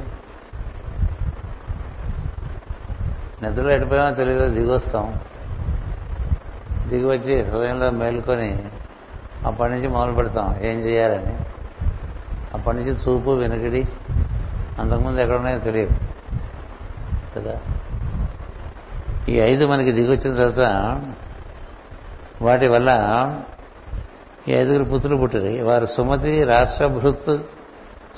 నిద్రలో ఎడిపోయామో తెలియదో దిగొస్తాం. దిగి వచ్చి హృదయంలో మేలుకొని అప్పటి నుంచి మొదలు పెడతాం ఏం చేయాలని. అప్పటి నుంచి చూపు వెనుకడి అంతకుముందు ఎక్కడున్నాయో తెలియదు కదా. ఈ ఐదు మనకి దిగొచ్చిన తర్వాత వాటి వల్ల ఈ ఐదుగురు పుత్రులు పుట్టిరి. వారు సుమతి, రాష్ట్రభృత్,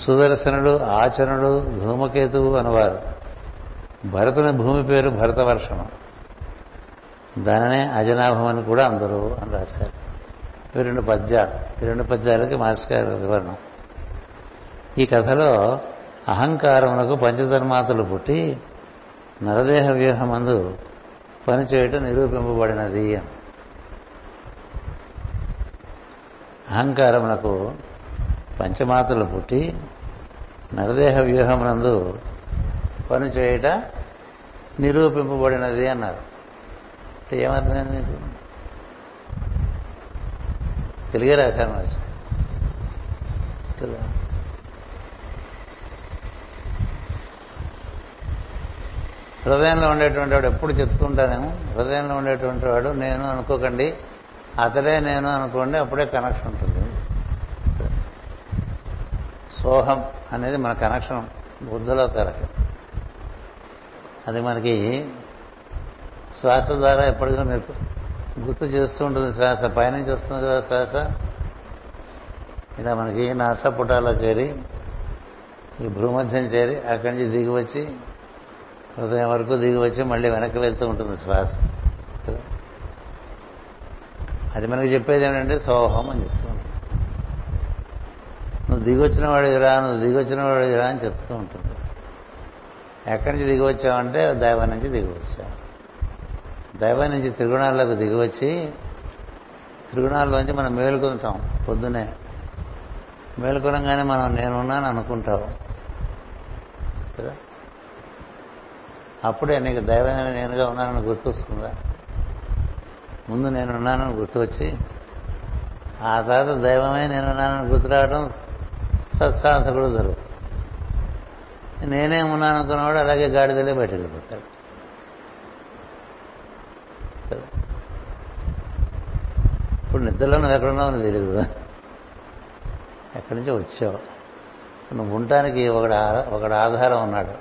సుదర్శనుడు, ఆచరణుడు, ధూమకేతువు అనేవారు. భరతుని భూమి పేరు భరతవర్షం, దానినే అజనాభం అని కూడా అందరూ అని రాశారు. ఇవి రెండు పద్యాలు. ఈ రెండు పద్యాలకి మాస్టర్ వివరణం. ఈ కథలో అహంకారమునకు పంచతన్మాతలు పుట్టి నరదేహ వ్యూహమందు పనిచేయటం నిరూపింపబడినది. అహంకారమునకు పంచమాతలు పుట్టి నరదేహ వ్యూహమునందు పనిచేయట నిరూపింపబడినది అన్నారు. అంటే ఏమర్థమైంది నీకు? తెలుగే రాశాను రాశాను కదా. హృదయంలో ఉండేటువంటి వాడు ఎప్పుడు చెప్తుంటానేమో, హృదయంలో ఉండేటువంటి వాడు నేను అనుకోకండి, అతడే నేను అనుకోండి, అప్పుడే కనెక్షన్ ఉంటుంది. సోహం అనేది మన కనెక్షన్ బుద్ధలో కరెక్ట్. అది మనకి శ్వాస ద్వారా ఎప్పటికీ నిర్ గుర్తు చేస్తూ ఉంటుంది. శ్వాస పైనుంచి వస్తుంది కదా, శ్వాస ఇలా మనకి నాసపుటాలో చేరి ఈ భూమధ్యం చేరి అక్కడి నుంచి దిగి వచ్చి హృదయం వరకు దిగి వచ్చి మళ్ళీ వెనక్కి వెళ్తూ ఉంటుంది శ్వాస. అది మనకి చెప్పేది ఏమిటంటే సోహం అని చెప్తూ ఉంటుంది. నువ్వు దిగొచ్చిన వాడిరా, నువ్వు దిగొచ్చిన వాడిరా అని చెప్తూ ఉంటుంది. ఎక్కడి నుంచి దిగివచ్చావంటే దైవం నుంచి దిగివచ్చావు. దైవం నుంచి త్రిగుణాల్లోకి దిగివచ్చి త్రిగుణాల్లోంచి మనం మేలుకుంటాం. పొద్దునే మేలుకొనగానే మనం నేనున్నాను అనుకుంటావు కదా. అప్పుడే నీకు దైవమైన నేనుగా ఉన్నానని గుర్తొస్తుందా? ముందు నేనున్నానని గుర్తు వచ్చి ఆ తర్వాత దైవమే నేనున్నానని గుర్తు రావడం సత్సాధకుడు జరుగుతుంది. నేనే ఉన్నాను అనుకున్నవాడు అలాగే గాడిదలే బయటకు పోతాడు. ఇప్పుడు నిద్రలో నువ్వు ఎక్కడున్నావు అని తెలియదు, ఎక్కడి నుంచి వచ్చావు. నువ్వు ఉండటానికి ఒకడు ఒకడు ఆధారం ఉన్నాడు,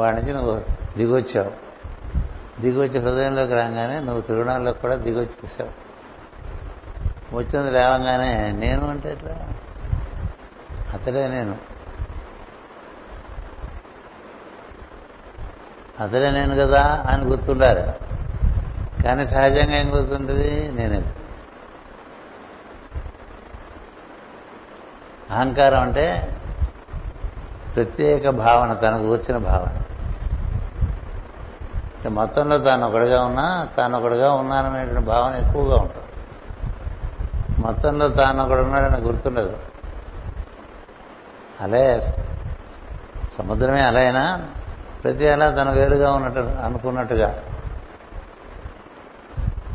వాడి నుంచి నువ్వు దిగొచ్చావు. దిగొచ్చి హృదయంలోకి రాగానే నువ్వు తిరుణాల్లోకి కూడా దిగొచ్చేసావు. వచ్చింది లేవగానే నేను అంటే ఎట్లా? అతడే నేను, అతడే నేను కదా అని గుర్తుండాలి. కానీ సహజంగా ఏం గుర్తుంటుంది? నేనే. అహంకారం అంటే ప్రత్యేక భావన, తనకు కూర్చిన భావన. మొత్తంలో తాను ఒకడుగా ఉన్నా తాను ఒకడుగా ఉన్నాననేటువంటి భావన ఎక్కువగా ఉంటుంది. మొత్తంలో తాను ఒకడున్నాడని గుర్తుండదు. అలే సముద్రమే అలైనా ప్రతి అలా తన వేరుగా ఉన్నట్టు అనుకున్నట్టుగా.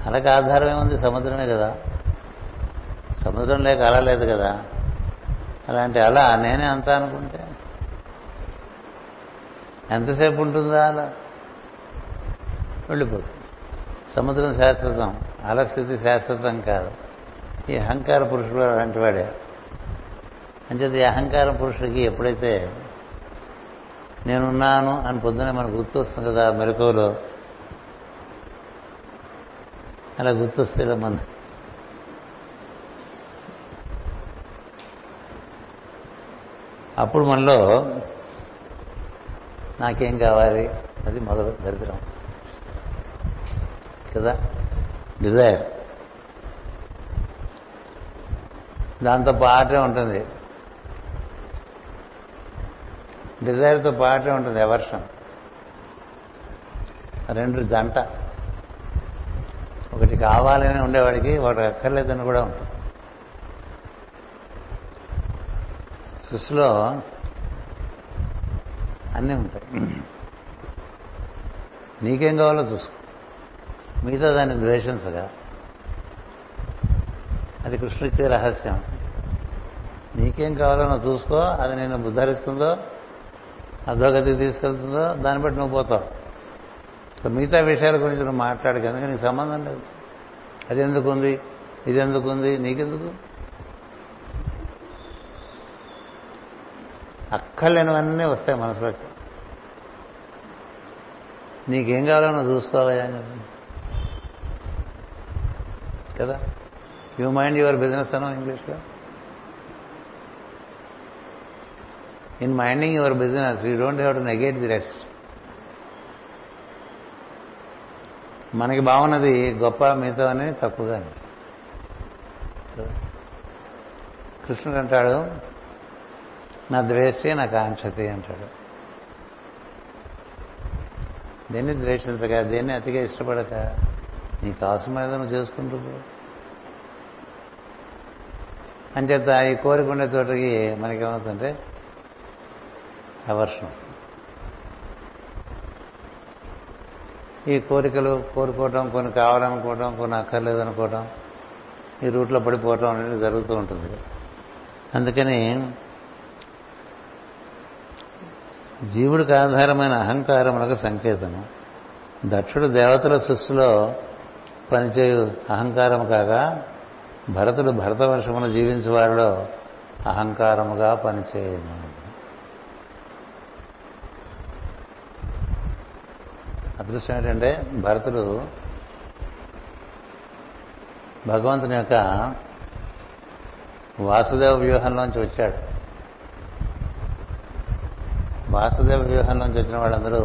అలాగే ఆధారం ఏముంది? సముద్రమే కదా. సముద్రం లేక అలా లేదు కదా. అలాంటి అలా నేనే అంతా అనుకుంటే ఎంతసేపు ఉంటుందా? అలా వెళ్ళిపోతుంది. సముద్రం శాశ్వతం, అలస్థితి శాశ్వతం కాదు. ఈ అహంకార పురుషుడు అలాంటి వాడే. అంచేది ఈ అహంకార పురుషుడికి ఎప్పుడైతే నేనున్నాను అని పొద్దునే మనకు గుర్తు వస్తుంది కదా మెలకువలో, అలా గుర్తొస్తే కదా మన అప్పుడు మనలో నాకేం కావాలి అది మొదలు దరిద్రం కదా, డిజైర్. దాంతో పాటే ఉంటుంది, డిజైర్తో పాటే ఉంటుంది ఎవర్షన్. రెండు జంట. ఒకటి కావాలని ఉండేవాడికి ఒకటి అక్కర్లేదని కూడా ఉంటుంది. సృష్టిలో అన్నీ ఉంటాయి. నీకేం కావాలో చూసుకో, మిగతా దాన్ని ద్వేషించగా. అది కృష్ణుడిచ్చే రహస్యం. నీకేం కావాలో నువ్వు చూసుకో, అది నేను ఉద్ధరిస్తుందో అధోగతికి తీసుకెళ్తుందో దాన్ని బట్టి నువ్వు పోతావు. మిగతా విషయాల గురించి నువ్వు మాట్లాడు, కనుక నీకు సంబంధం లేదు. అది ఎందుకుంది, ఇది ఎందుకుంది, నీకెందుకు? అక్కర్లేనివన్నీ వస్తాయి మనసులోకి. నీకేం కావాలో నువ్వు చూసుకోవాలా అని చెప్పి కదా. యూ మైండ్ యువర్ బిజినెస్ అనో ఇంగ్లీష్లో. In minding your business you don't have to negate the rest. మనకి బాగున్నది గొప్ప, మిగతా అనేది తక్కువగా అనిపిస్తుంది. కృష్ణుడు అంటాడు, నా ద్వేషి నా కాంక్షతి అంటాడు. దేన్ని ద్వేషించక, దేన్ని అతిగా ఇష్టపడక, నీకు అవసరమైనదో నువ్వు చేసుకుంటూ పో. అంచేత ఈ కోరిక ఉండే చోటకి మనకేమవుతుంటే అవర్షణ వస్తుంది. ఈ కోరికలు కోరుకోవటం, కొన్ని కావాలనుకోవటం, కొన్ని అక్కర్లేదనుకోవటం, ఈ రూట్లో పడిపోవటం అనేది జరుగుతూ ఉంటుంది. అందుకని జీవుడికి ఆధారమైన అహంకారములకు సంకేతము. దక్షుడు దేవతల సృష్టిలో పనిచేయు అహంకారము కాగా, భరతుడు భరతవర్షమును జీవించే వారిలో అహంకారముగా పనిచేయను. అదృష్టం ఏంటంటే, భరతుడు భగవంతుని యొక్క వాసుదేవ వ్యూహంలోంచి వచ్చాడు. వాసుదేవ వ్యూహంలోంచి వచ్చిన వాళ్ళందరూ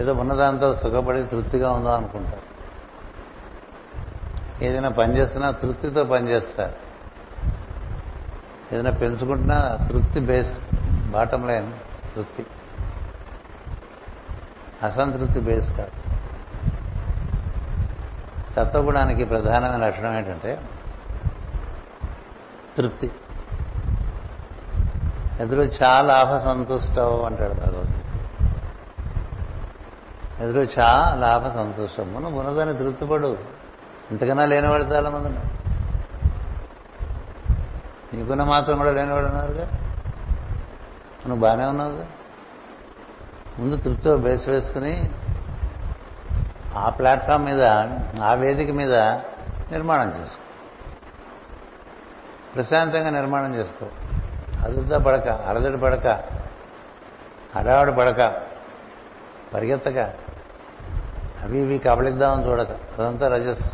ఏదో ఉన్నదాంతో సుఖపడి తృప్తిగా ఉందాం అనుకుంటారు. ఏదైనా పనిచేస్తున్నా తృప్తితో పనిచేస్తారు. ఏదైనా పెంచుకుంటున్నా తృప్తి బేస్, బాటం లైన్ తృప్తి, అసంతృప్తి బేస్ కాదు. సత్వగుణానికి ప్రధానమైన లక్షణం ఏంటంటే తృప్తి. ఎదురు చాలా లాభ సంతుష్టం అంటాడు భగవంతుడు. ఎదురు చా లాభ సంతుష్టము, నువ్వు ఉన్నదాన్ని తృప్తిపడు. ఇంతకన్నా లేనివాడు చాలా మంది ఉన్నారు. నీకున్న మాత్రం కూడా లేనివాడు ఉన్నారుగా. నువ్వు బాగానే ఉన్నావుగా. ముందు తృప్తితో బేస్ వేసుకుని ఆ ప్లాట్ఫామ్ మీద, ఆ వేదిక మీద నిర్మాణం చేసుకో. ప్రశాంతంగా నిర్మాణం చేసుకో. అదుతా పడక, అలదడి పడక, అడావడి పడక, పరిగెత్తక, అవి ఇవి కబలిద్దామని చూడక. అదంతా రజస్,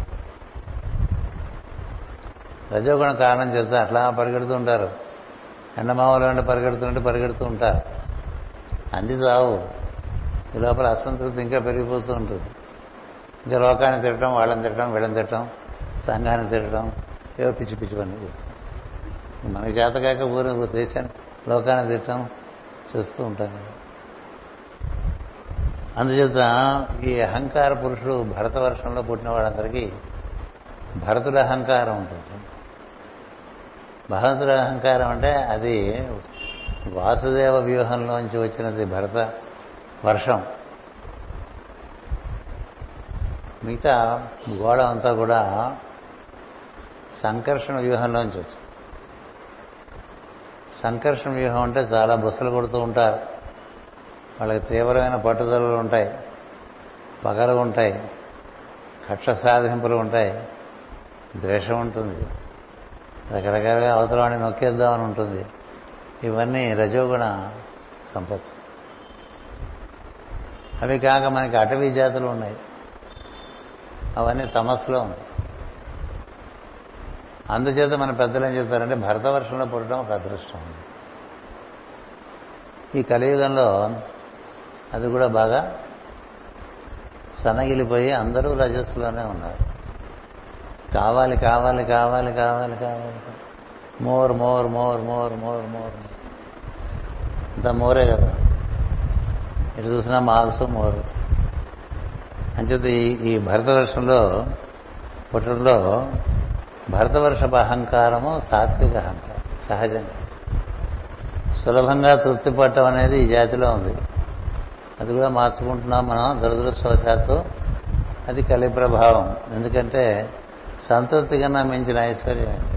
రజోగుణ కారణం చేత అట్లా పరిగెడుతూ ఉంటారు. ఎండమావలో అంటే పరిగెడుతుంటే పరిగెడుతూ ఉంటారు. అంది చావు. ఈ లోపల అసంతృప్తి ఇంకా పెరిగిపోతూ ఉంటుంది. ఇంకా లోకాన్ని తిట్టడం, వాళ్ళని తిట్టడం, వీళ్ళని తిట్టడం, సంఘాన్ని తిట్టడం, ఏవో పిచ్చి పిచ్చి పని చేస్తాం. మనకి చేతకాక ఊరి దేశాన్ని, లోకాన్ని తిట్టడం చేస్తూ ఉంటాం కదా. అందుచేత ఈ అహంకార పురుషుడు భరతవర్షంలో పుట్టిన వాళ్ళందరికీ భరతుడి అహంకారం ఉంటుంది. భరతుడి అహంకారం అంటే అది వాసుదేవ వ్యూహంలోంచి వచ్చినది భరత వర్షం. మిగతా గోడ అంతా కూడా సంకర్షణ వ్యూహంలోంచి వచ్చింది. సంకర్షణ వ్యూహం అంటే చాలా బుసలు కొడుతూ ఉంటారు. వాళ్ళకి తీవ్రమైన పట్టుదలలు ఉంటాయి, పగలు ఉంటాయి, కక్ష సాధింపులు ఉంటాయి, ద్వేషం ఉంటుంది, రకరకాలుగా అవతలాన్ని నొక్కేద్దామని ఉంటుంది. ఇవన్నీ రజోగుణ సంపత్తి. అవి కాక మనకి అటవీ జాతులు ఉన్నాయి, అవన్నీ తమస్సులో ఉన్నాయి. అందుచేత మన పెద్దలు ఏం చెప్తారంటే, భరతవర్షంలో పుట్టడం ఒక అదృష్టం. ఈ కలియుగంలో అది కూడా బాగా సన్నగిలిపోయి అందరూ రజస్సులోనే ఉన్నారు. కావాలి కావాలి కావాలి కావాలి కావాలి more more more more more more అంత మోరే కదా. ఇటు చూసినా మాల్స్ మోరు. అంచేత ఈ ఈ భరతవర్షంలో పుట్టడంలో భరతవర్షపు అహంకారము సాత్విక అహంకారం. సహజంగా సులభంగా తృప్తి పట్టడం అనేది ఈ జాతిలో ఉంది. అది కూడా మార్చుకుంటున్నాం మనం దురదృష్టవశాత్తు. అది కలి ప్రభావం. ఎందుకంటే సంతృప్తి కన్నా మించిన ఐశ్వర్యం ఏంటి?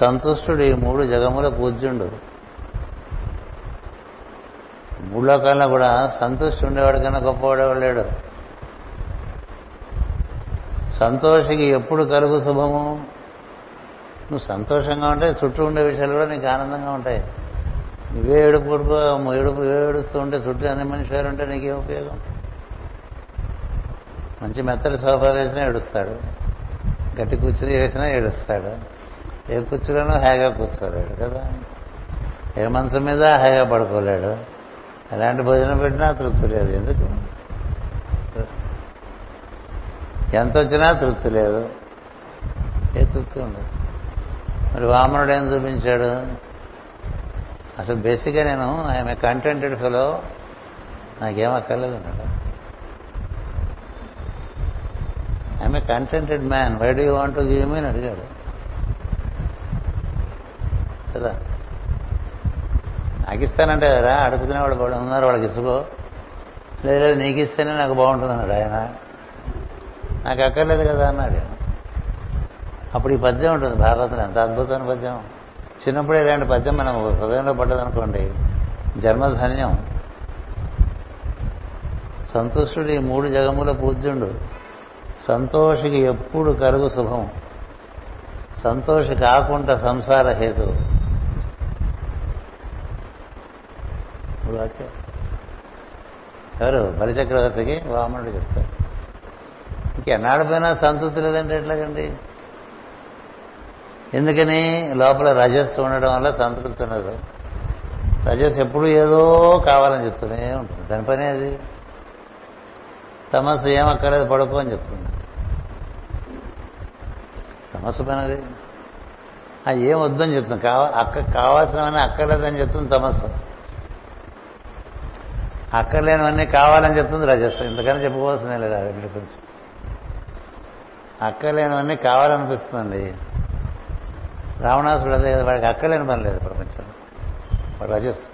సంతుష్టుడు ఈ మూడు జగముల పూజ్యుడు. మూడు లోకాల్లో కూడా సంతుష్టి ఉండేవాడు కన్నా గొప్పవాడేవాడు లేడు. సంతోషికి ఎప్పుడు కలుగు శుభము? నువ్వు సంతోషంగా ఉంటే చుట్టూ ఉండే విషయాలు కూడా నీకు ఆనందంగా ఉంటాయి. నువ్వే ఏడుపు ఏడుపు ఏడుస్తూ ఉంటే చుట్టూ అన్ని మనిషి ఉంటే నీకే ఉపయోగం? మంచి మెత్తడి సోఫా వేసినా ఏడుస్తాడు, గట్టి కూర్చుని వేసినా ఏడుస్తాడు, ఏ కూర్చులోనూ హాయిగా కూర్చోలేడు కదా, ఏ మనసు మీద హాయిగా పడుకోలేడు, ఎలాంటి భోజనం పెట్టినా తృప్తి లేదు. ఎందుకు? ఎంత వచ్చినా తృప్తి లేదు, ఏ తృప్తి ఉండదు. మరి వామనుడు ఏం చూపించాడు? అసలు బేసిక్గా నేను ఐఎమ్ ఏ కంటెంటెడ్ ఫెలో, నాకేం అక్కర్లేదు అన్నాడు. I'm a contented man, why do you want to give me అని అడిగాడు కదా. నాకు ఇస్తానంటే కదా అడుగుతున్న వాడు ఉన్నారు, వాళ్ళకి ఇసుకో, లేదు లేదు నీకు ఇస్తేనే నాకు బాగుంటుంది అన్నాడు ఆయన. నాకు అక్కర్లేదు కదా అన్నాడు. అప్పుడు ఈ పద్యం ఉంటుంది భాగవతం, ఎంత అద్భుతమైన పద్యం. చిన్నప్పుడే ఇలాంటి పద్యం మనం హృదయంలో పడ్డదనుకోండి జన్మధన్యం. సంతుష్టుడు ఈ మూడు జగముల పూజ్యుడు. సంతోషికి ఎప్పుడు కలుగు శుభం. సంతోషి కాకుండా సంసార హేతు. ఎవరు? బలిచక్రవర్తికి వామనుడు చెప్తారు. ఇంకెన్నాడు పోయినా సంతృప్తి లేదంటే ఎట్లాగండి? ఎందుకని? లోపల రజస్సు ఉండడం వల్ల సంతృప్తి ఉండదు. రజస్సు ఎప్పుడు ఏదో కావాలని చెప్తూనే ఉంటుంది, దాని పని అది. తమస్సు ఏమక్కర్లేదు పడుకో అని చెప్తుంది, తమస్సు పని అది. అది ఏం వద్దని చెప్తుంది, కావా అక్క కావాల్సినవన్నీ అక్కర్లేదని చెప్తుంది తమస్సు. అక్కర్లేనివన్నీ కావాలని చెప్తుంది రజస్సు. ఇంతకన్నా చెప్పుకోవాల్సిందే లేదా? వీటి గురించి అక్కర్లేనివన్నీ కావాలనిపిస్తుందండి. రావణాసుడు అదే కదా, వాడికి అక్కలేని పని లేదు ప్రపంచంలో, వాడు రజస్సు.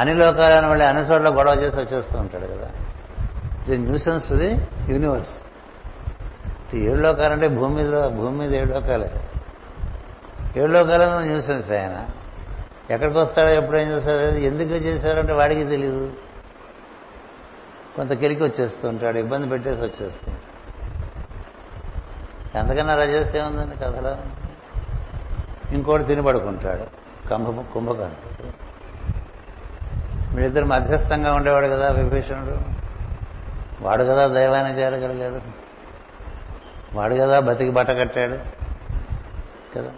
అన్ని లోకాలను వెళ్ళి అన్ని చోట్ల గొడవ చేసి వచ్చేస్తూ ఉంటాడు కదా, ఇది న్యూసెన్స్ టు ది యూనివర్స్. ఏడు లోకాలంటే భూమి మీద భూమి మీద ఏడు లోకాలే, ఏడు లోకాలను న్యూసెన్స్ ఆయన. ఎక్కడికి వస్తాడో ఎప్పుడు ఏం చేస్తాడో ఎందుకు చేశారంటే వాడికి తెలియదు. కొంత కెలికి వచ్చేస్తూ ఉంటాడు, ఇబ్బంది పెట్టేసి వచ్చేస్తూ ఉంటాడు. ఎంతకన్నా రజస్ ఏముందండి కథలో? ఇంకోటి తిని పడుకుంటాడు, కుంభ కుంభకర్ణుడు. వీళ్ళిద్దరు మధ్యస్థంగా ఉండేవాడు కదా విభీషణుడు. వాడు కదా దైవాన్ని చేరగలిగాడు, వాడు కదా బతికి బట్ట కట్టాడు కదా,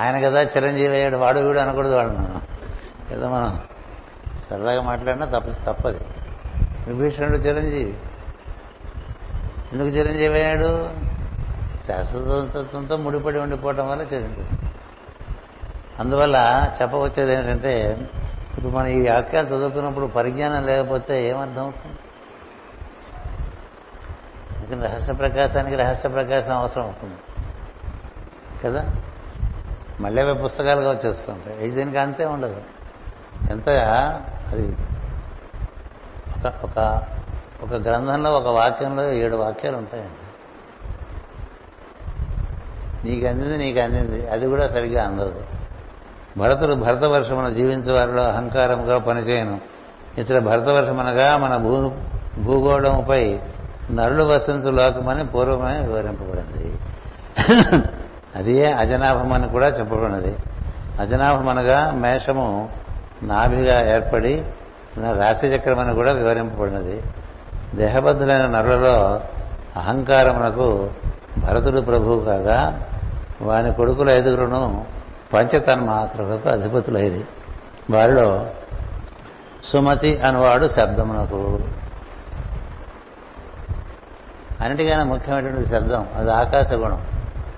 ఆయన కదా చిరంజీవి అయ్యాడు. వాడు వీడు అనకూడదు వాడు, మనం ఏదో మనం సరదాగా మాట్లాడినా తప్ప తప్పది. విభీషణుడు చిరంజీవి. ఎందుకు చిరంజీవి అయ్యాడు? శాశ్వతత్వంతో ముడిపడి ఉండిపోవటం వల్ల చేసింది. అందువల్ల చెప్పవచ్చేది ఏంటంటే, ఇప్పుడు మనం ఈ వాక్యాలు చదువుకున్నప్పుడు పరిజ్ఞానం లేకపోతే ఏమర్థం అవుతుంది? రహస్య ప్రకాశానికి రహస్య ప్రకాశం అవసరం అవుతుంది కదా. మళ్ళీ అవి పుస్తకాలుగా వచ్చేస్తుంటాయి. ఇది దీనికి అంతే ఉండదు. ఎంత అది ఒక ఒక గ్రంథంలో ఒక వాక్యంలో ఏడు వాక్యాలు ఉంటాయండి. నీకు అందింది నీకు అందింది అది కూడా సరిగ్గా అందదు. భరతుడు భరతవర్షమున జీవించే వారిలో అహంకారంగా పనిచేయను. ఇతర భరతవర్షమనగా మన భూ భూగోళముపై నరులు వసించు లోకమని పూర్వమే వివరింపబడింది. అదే అజనాభం అని కూడా చెప్పబడినది. అజనాభం అనగా మేషము నాభిగా ఏర్పడి రాశిచక్రం అని కూడా వివరింపబడినది. దేహబద్ధులైన నరులలో అహంకారమునకు భరతుడు ప్రభువు కాగా వాని కొడుకుల ఐదుగురును పంచతన్మాత్రలకు అధిపతులైది. వారిలో సుమతి అనువాడు శబ్దమునకు. అన్నిటికైనా ముఖ్యమైనటువంటి శబ్దం అది ఆకాశగుణం.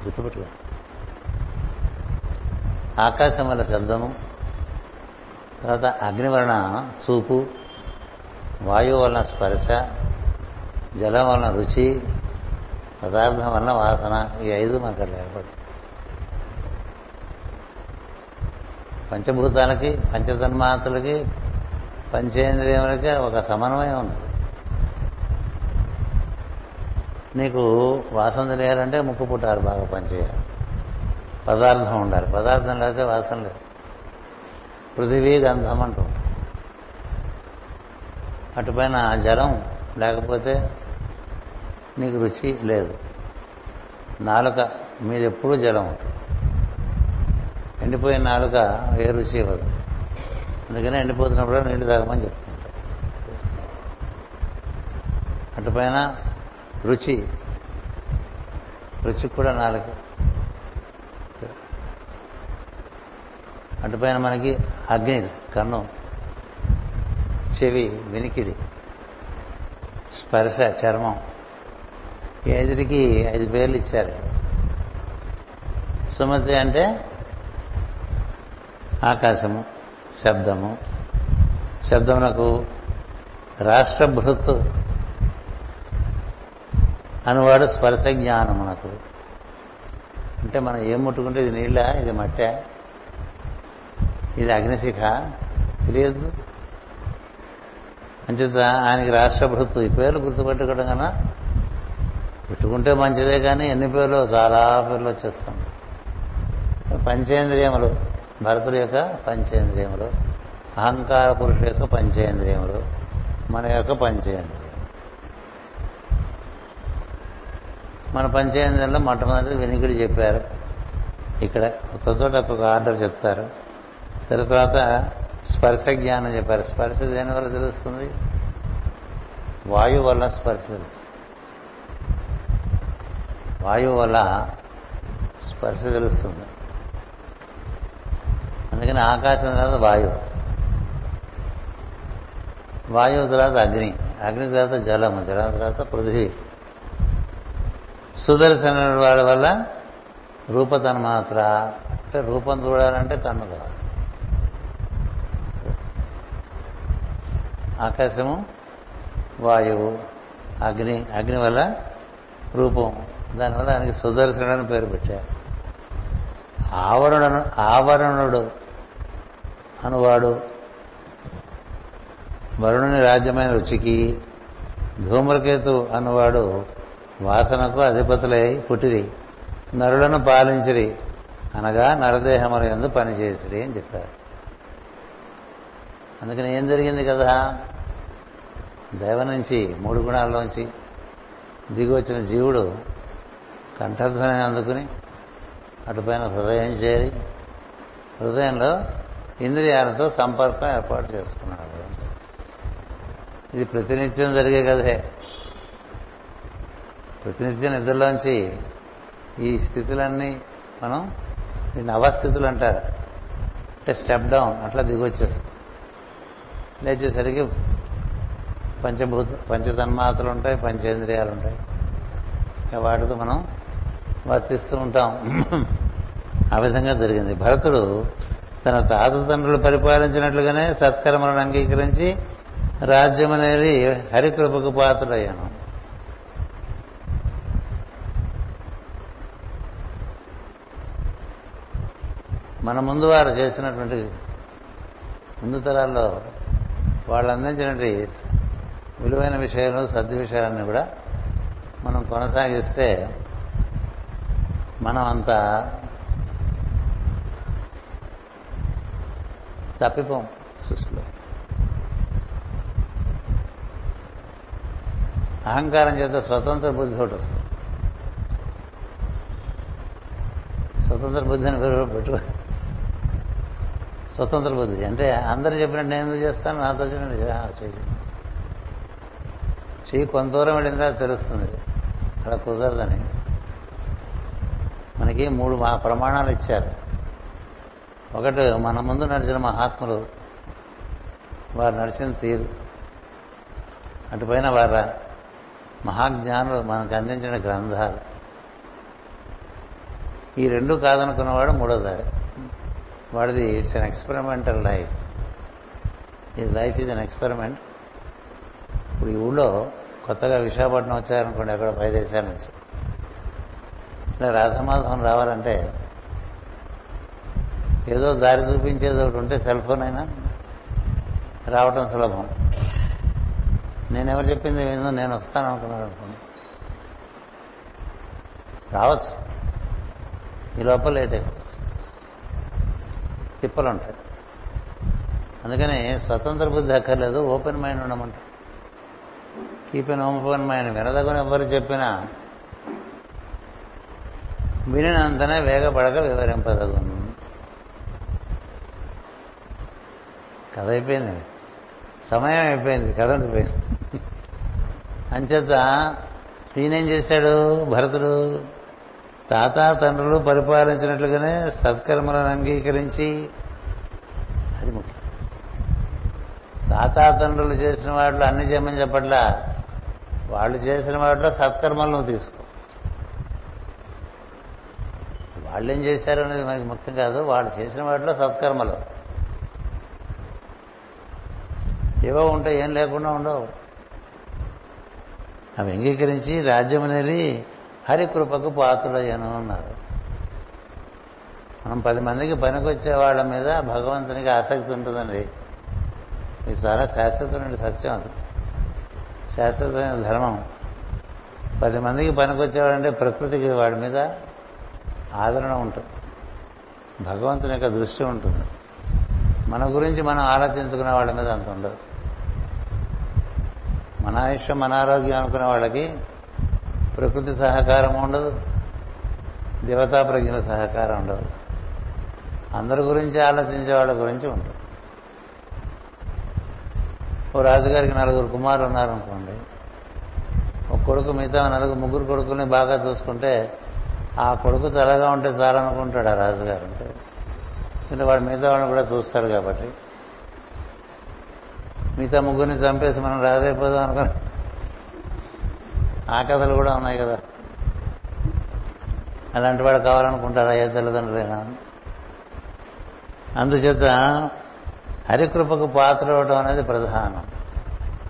గుర్తుపెట్టుకో, ఆకాశం వల్ల శబ్దము, తర్వాత అగ్ని వలన చూపు, వాయువు వలన స్పర్శ, జలం వలన రుచి, పదార్థం వల్ల వాసన, ఈ ఐదు మనకు అట్లా ఏర్పడు. పంచభూతాలకి, పంచతన్మాత్రలకి, పంచేంద్రియములకి ఒక సమన్వయం ఉన్నది. నీకు వాసన తెలియాలంటే ముక్కు పుట్టారు బాగా పనిచేయాలి, పదార్థం ఉండాలి. పదార్థం లేకపోతే వాసన లేదు. పృథివీ గంధం అంటూ అటుపైన జలం లేకపోతే నీకు రుచి లేదు. నాలుక మీద ఎప్పుడూ జలం ఉంటుంది. ఎండిపోయిన నాలుక ఏ రుచి ఇవ్వదు. అందుకనే ఎండిపోతున్నప్పుడు నీళ్లు తాగమని చెప్తుంటారు. అటుపైన రుచి, రుచి కూడా నాలుక. అటుపైన మనకి అగ్ని, కన్ను, చెవి, వినికిడి, స్పర్శ, చర్మం. ఈ ఐదుకి ఐదు పేర్లు ఇచ్చారు. సుమతి అంటే ఆకాశము, శబ్దము, శబ్దమునకు రాష్ట్రభృత్తు అనువాడు స్పర్శ జ్ఞానమునకు. అంటే మనం ఏం ముట్టుకుంటే ఇది నీళ్ళ, ఇది మట్ట, ఇది అగ్నిశిఖ తెలియదు. అంచేత ఆయనకి రాష్ట్రభృత్తు. ఈ పేర్లు గుర్తుపెట్టుకోవడం కన్నా పెట్టుకుంటే మంచిదే, కానీ ఎన్ని పేర్లు, చాలా పేర్లు వచ్చేస్తాం. పంచేంద్రియములు, భరతుడి యొక్క పంచేంద్రియములు, అహంకార పురుషుల యొక్క పంచేంద్రియములు, మన యొక్క పంచేంద్రియములు. మన పంచేంద్రియంలో మొట్టమొదటి వినికిడి చెప్పారు. ఇక్కడ ఒక్క చోట ఒక్కొక్క ఆర్డర్ చెప్తారు. తర్వాత స్పర్శ జ్ఞానం చెప్పారు. స్పర్శ దేని వల్ల తెలుస్తుంది? వాయువు వల్ల స్పర్శ తెలుస్తుంది. వాయువు వల్ల స్పర్శ తెలుస్తుంది. అందుకని ఆకాశం తర్వాత వాయువు, వాయువు తర్వాత అగ్ని, అగ్ని తర్వాత జలము, జలం తర్వాత పృథివీ. సుదర్శన వాడి వల్ల రూపతన్మాత్ర. అంటే రూపం చూడాలంటే కన్ను కావాలి. ఆకాశము, వాయువు, అగ్ని. అగ్ని వల్ల రూపం, దానివల్ల ఆయనకి సుదర్శనుడు అని పేరు పెట్టారు. ఆవరణ ఆవరణుడు అనువాడు వరుణుని రాజ్యమైన రుచికి, ధూమ్రకేతు అనువాడు వాసనకు అధిపతులై పుట్టిరి, నరులను పాలించిరి, అనగా నరదేహముల యందు పనిచేసిరి అని చెప్పారు. అందుకని ఏం జరిగింది కదా, దైవం నుంచి మూడు గుణాల్లోంచి దిగి వచ్చిన జీవుడు కంఠధ్వని అందుకుని అటుపైన హృదయం చేరి హృదయంలో ఇంద్రియాలతో సంపర్కం ఏర్పాటు చేసుకున్నాడు. ఇది ప్రతినిత్యం జరిగే కదే. ప్రతినిత్యం నిద్రలోంచి ఈ స్థితులన్నీ మనం నవస్థితులు అంటారు. అంటే స్టెప్ డౌన్ అట్లా దిగొచ్చేస్తుంది. లేచేసరికి పంచభూత పంచతన్మాత్రలు ఉంటాయి, పంచేంద్రియాలు ఉంటాయి. వాటితో మనం వర్తిస్తూ ఉంటాం. ఆ విధంగా జరిగింది. భరతుడు తన తాత తండ్రులు పరిపాలించినట్లుగానే సత్కర్మలను అంగీకరించి రాజ్యం అనేది హరికృపకు పాత్రుడయ్యాను. మన ముందు వారు చేసినటువంటి, ముందు తరాల్లో వాళ్ళు అందించినటువంటి విలువైన విషయాలు, సద్విషయాలన్నీ కూడా మనం కొనసాగిస్తే మనం అంత తప్పిపోం సృష్టిలో. అహంకారం చేత స్వతంత్ర బుద్ధి ఒకటి వస్తుంది. స్వతంత్ర బుద్ధిని పెట్టు. స్వతంత్ర బుద్ధి అంటే అందరూ చెప్పినట్టు నేను ఎందుకు చేస్తాను, నాతో చెప్పినట్టు చెయ్యి. కొంత దూరం వెళ్ళిందా తెలుస్తుంది అలా కుదరదని. మనకి మూడు మా ప్రమాణాలు ఇచ్చారు. ఒకటి, మన ముందు నడిచిన మహాత్ములు వారు నడిచిన తీరు, అటుపైన వారు మహాజ్ఞానులు మనకు అందించిన గ్రంథాలు. ఈ రెండు కాదనుకున్నవాడు మూడోదారి వాడిది. It's an experimental life. ఈ లైఫ్ ఈజ్ అన్ ఎక్స్పెరిమెంట్. ఇప్పుడు ఈ ఊళ్ళో కొత్తగా విశాఖపట్నం వచ్చారనుకోండి, అక్కడ పై దేశాల నుంచి ఇలా రాధమాధవం రావాలంటే ఏదో దారి చూపించేది ఒకటి ఉంటే సెల్ ఫోన్ అయినా రావటం సులభం. నేనెవరు చెప్పింది ఏందో నేను వస్తాను అనుకున్నాను అనుకున్నాను రావచ్చు, ఈ లోపల లేట్ అయిపోవచ్చు, తిప్పలు ఉంటాయి. అందుకని స్వతంత్ర బుద్ధి అక్కర్లేదు, ఓపెన్ మైండ్ ఉండమంట. Keep an open mind. వినదగని ఎవరు చెప్పినా వినినంతనే వేగపడక వివరింపదగు. కథ అయిపోయింది, సమయం అయిపోయింది, కథ ఉండిపోయింది. అంచేత ఈయనేం చేశాడు భరతుడు? తాత తండ్రులు పరిపాలించినట్లుగానే సత్కర్మలను అంగీకరించి, అది ముఖ్యం. తాత తండ్రులు చేసిన వాటిలో అన్ని చేయమని చెప్పట్లా, వాళ్ళు చేసిన వాటిలో సత్కర్మలు నువ్వు తీసుకో. వాళ్ళేం చేశారు అనేది మనకి ముఖ్యం కాదు, వాళ్ళు చేసిన వాటిలో సత్కర్మలు ఏవో ఉంటాయి, ఏం లేకుండా ఉండవు. అవి అంగీకరించి రాజ్యం అనేది హరికృపకు పాత్రుడయ్యను అన్నారు. మనం పది మందికి పనికొచ్చే వాళ్ళ మీద భగవంతునికి ఆసక్తి ఉంటుందండి. ఇది చాలా శాశ్వతమైన సత్యం, అది శాశ్వతమైన ధర్మం. పది మందికి పనికొచ్చేవాడంటే ప్రకృతికి వాడి మీద ఆదరణ ఉంటుంది, భగవంతుని యొక్క దృష్టి ఉంటుంది. మన గురించి మనం ఆలోచించుకునే వాళ్ళ మీద అంత ఉండదు. మన ఆయుష్యం మన ఆరోగ్యం అనుకునే వాళ్ళకి ప్రకృతి సహకారం ఉండదు, దేవతా ప్రజ్ఞల సహకారం ఉండదు. అందరి గురించి ఆలోచించే వాళ్ళ గురించి ఉంటుంది. ఓ రాజుగారికి నలుగురు కుమారులు ఉన్నారనుకోండి, ఒక కొడుకు మిగతా నలుగురు ముగ్గురు కొడుకుల్ని బాగా చూసుకుంటే ఆ కొడుకు చల్లగా ఉంటే చాలనుకుంటాడు ఆ రాజుగారు. అంటే అంటే వాడు మిగతా వాడిని కూడా చూస్తాడు కాబట్టి మిగతా ముగ్గురిని చంపేసి మనం రాజైపోదాం అనుకున్నాం. ఆ కథలు కూడా ఉన్నాయి కదా. అలాంటి వాడు కావాలనుకుంటారా ఏ తల్లిదండ్రులైనా? అందుచేత హరికృపకు పాత్ర అవడం అనేది ప్రధానం.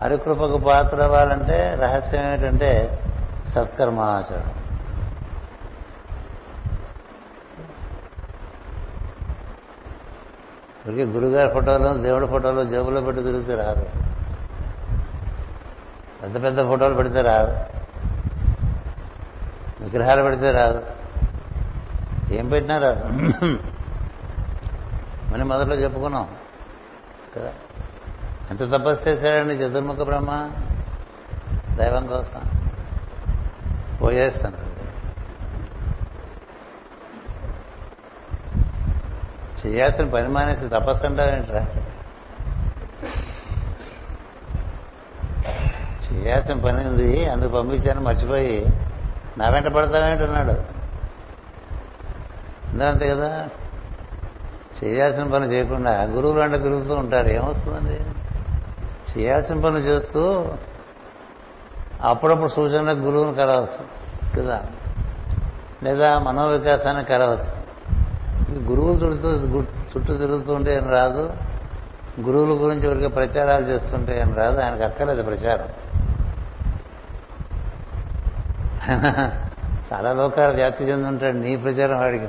హరికృపకు పాత్ర అవ్వాలంటే రహస్యం ఏమిటంటే సత్కర్మ ఆచరణ. ఇప్పటికీ గురుగారి ఫోటోలు దేవుడి ఫోటోలు జేబులో పెట్టి తిరిగితే రాదు, పెద్ద పెద్ద ఫోటోలు పెడితే రాదు, విగ్రహాలు పెడితే రాదు, ఏం పెట్టినా రాదు. మనం మొదట్లో చెప్పుకున్నాం కదా, ఎంత తపస్సు చేశాడండి చతుర్ముఖ బ్రహ్మ దైవం కోసం పోయేస్తాను. చేయాల్సిన పని మానేసి తపస్సు అంటావేంట్రా? చేయాల్సిన పని ఉంది అందుకు పంపించాను మర్చిపోయి నా వెంట పడతావేంటన్నాడు. అంతే కదా, చేయాల్సిన పని చేయకుండా గురువులు అంటే తిరుగుతూ ఉంటారు, ఏమొస్తుందండి? చేయాల్సిన పని చేస్తూ అప్పుడప్పుడు సూచనలకు గురువును కలవచ్చు కదా, లేదా మనోవికాసానికి కలవచ్చు. గురువులు చుట్టూ చుట్టూ తిరుగుతూ ఉంటే ఏం రాదు, గురువుల గురించి ఎవరికి ప్రచారాలు చేస్తుంటే ఏం రాదు. ఆయనకు అక్కర్లేదు ప్రచారం, ఆయన చాలా లోకాలు వ్యాప్తి చెంది ఉంటాడు. నీ ప్రచారం వాడికి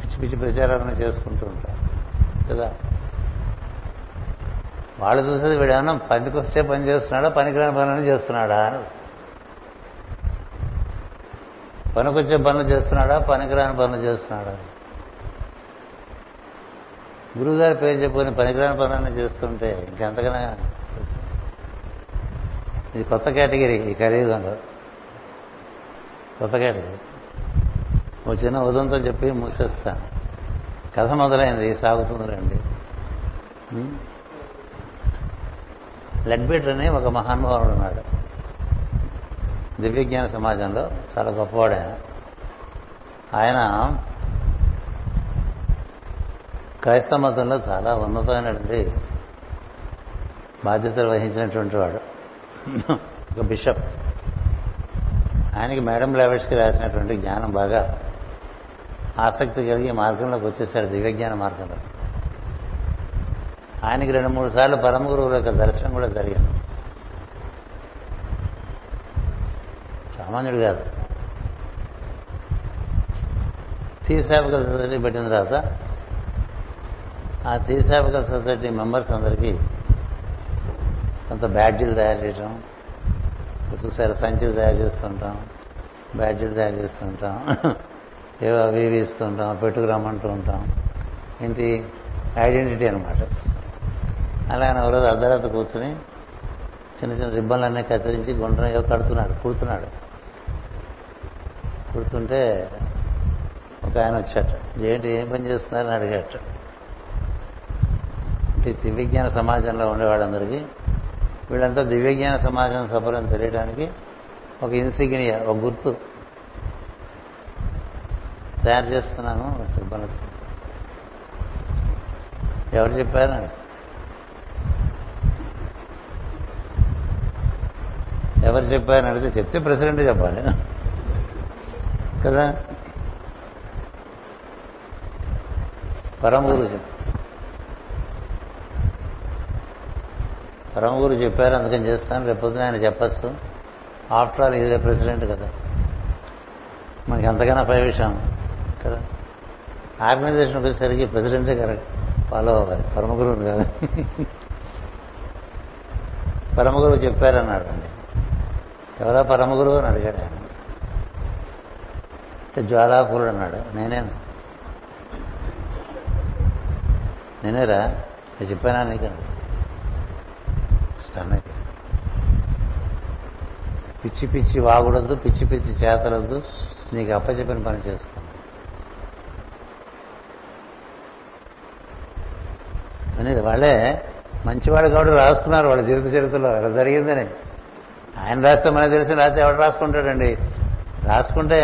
పిచ్చి పిచ్చి ప్రచారాలను చేసుకుంటూ ఉంటాడు కదా. వాళ్ళు చూసేది వీడేమన్నా పనికొస్తే పని చేస్తున్నాడా పనికిరాని పనులను చేస్తున్నాడా అని, పనికొచ్చే పనులు చేస్తున్నాడా పనికిరాని పనులు చేస్తున్నాడా. గురువుగారి పేరు చెప్పుకొని పనికిరాని పనులన్నీ చేస్తుంటే ఇంకెంతకన్నా. ఇది కొత్త కేటగిరీ, ఈ కలియుగంలో కొత్త కేటగిరీ. ఓ చిన్న ఉదంతో చెప్పి మూసేస్తాను, కథ మొదలైంది సాగుతుంది రండి. లెడ్బెటర్ అని ఒక మహానుభావుడు ఉన్నాడు దివ్యజ్ఞాన సమాజంలో, చాలా గొప్పవాడు ఆయన. ఆయన క్రైస్తవ మతంలో చాలా ఉన్నతమైనటువంటి బాధ్యతలు వహించినటువంటి వాడు, ఒక బిషప్. ఆయనకి మేడం లావెట్స్కి రాసినటువంటి జ్ఞానం బాగా ఆసక్తి కలిగి మార్గంలోకి వచ్చేసాడు, దివ్యజ్ఞాన మార్గంలో. ఆయనకి రెండు మూడు సార్లు పరమ గురువుల యొక్క దర్శనం కూడా జరిగింది. సామాన్యుడు కాదు, థియోసాఫికల్ సొసైటీ పెట్టిన తర్వాత ఆ థియోసాఫికల్ సొసైటీ మెంబర్స్ అందరికీ కొంత బ్యాడ్జీలు తయారు చేయటం, చూసారు సంచులు తయారు చేస్తుంటాం, బ్యాడ్జీలు తయారు చేస్తుంటాం, ఏవో అవి ఇవి ఇస్తుంటాం, పెట్టుకురమ్మంటూ ఉంటాం. ఏంటి ఐడెంటిటీ అనమాట. అలా ఆయన ఒకరోజు అర్ధరాత్రి కూర్చుని చిన్న చిన్న రిబ్బన్లన్నీ కత్తిరించి గుండ్ర ఏవో కడుతున్నాడు కుడుతున్నాడు కుడుతుంటే ఒక ఆయన వచ్చాట. ఏంటి ఏం పని చేస్తున్నారని అడిగాట. అంటే దివ్యజ్ఞాన సమాజంలో ఉండేవాళ్ళందరికీ వీళ్ళంతా దివ్యజ్ఞాన సమాజం సఫలం తెలియడానికి ఒక ఇన్సిగ్నియా, ఒక గుర్తు తయారు చేస్తున్నాను రిబ్బన్లతో. ఎవరు చెప్పారని ఎవరు చెప్పారని అడిగితే చెప్తే ప్రెసిడెంట్ చెప్పాలి కదా, పరమ గురు చెప్పారు పరమ గురు చెప్పారు అందుకని చేస్తాను. రేపొద్దున ఆయన చెప్పచ్చు, ఆఫ్టర్ ఆల్ ఈజ్ ప్రెసిడెంట్ కదా, మనకి అంతకన్నా పై విషయం కదా. ఆర్గనైజేషన్ వచ్చేసరికి ప్రెసిడెంటే కరెక్ట్ ఫాలో అవ్వాలి, పరమ గురువుని కదా. పరమ గురువు చెప్పారన్నాడు అండి. ఎవరో పరమ గురువు అని అడిగాడు ఆయన. జ్వాలాపూరుడు అన్నాడు. నేనేనా నేనేరా నేను చెప్పానా నీకండి. స్టన్ అయిపోయి పిచ్చి పిచ్చి వాగుడద్దు, పిచ్చి పిచ్చి చేతలద్దు, నీకు అప్పచెప్పిన పని చేసుకుంది అనేది. వాళ్ళే మంచివాడు కాబట్టి రాసుకున్నారు వాళ్ళ జీవిత చరిత్రలో అలా జరిగిందని. ఆయన రాస్తే మనకు తెలిసి రాస్తే ఎవరు రాసుకుంటాడండి. రాసుకుంటే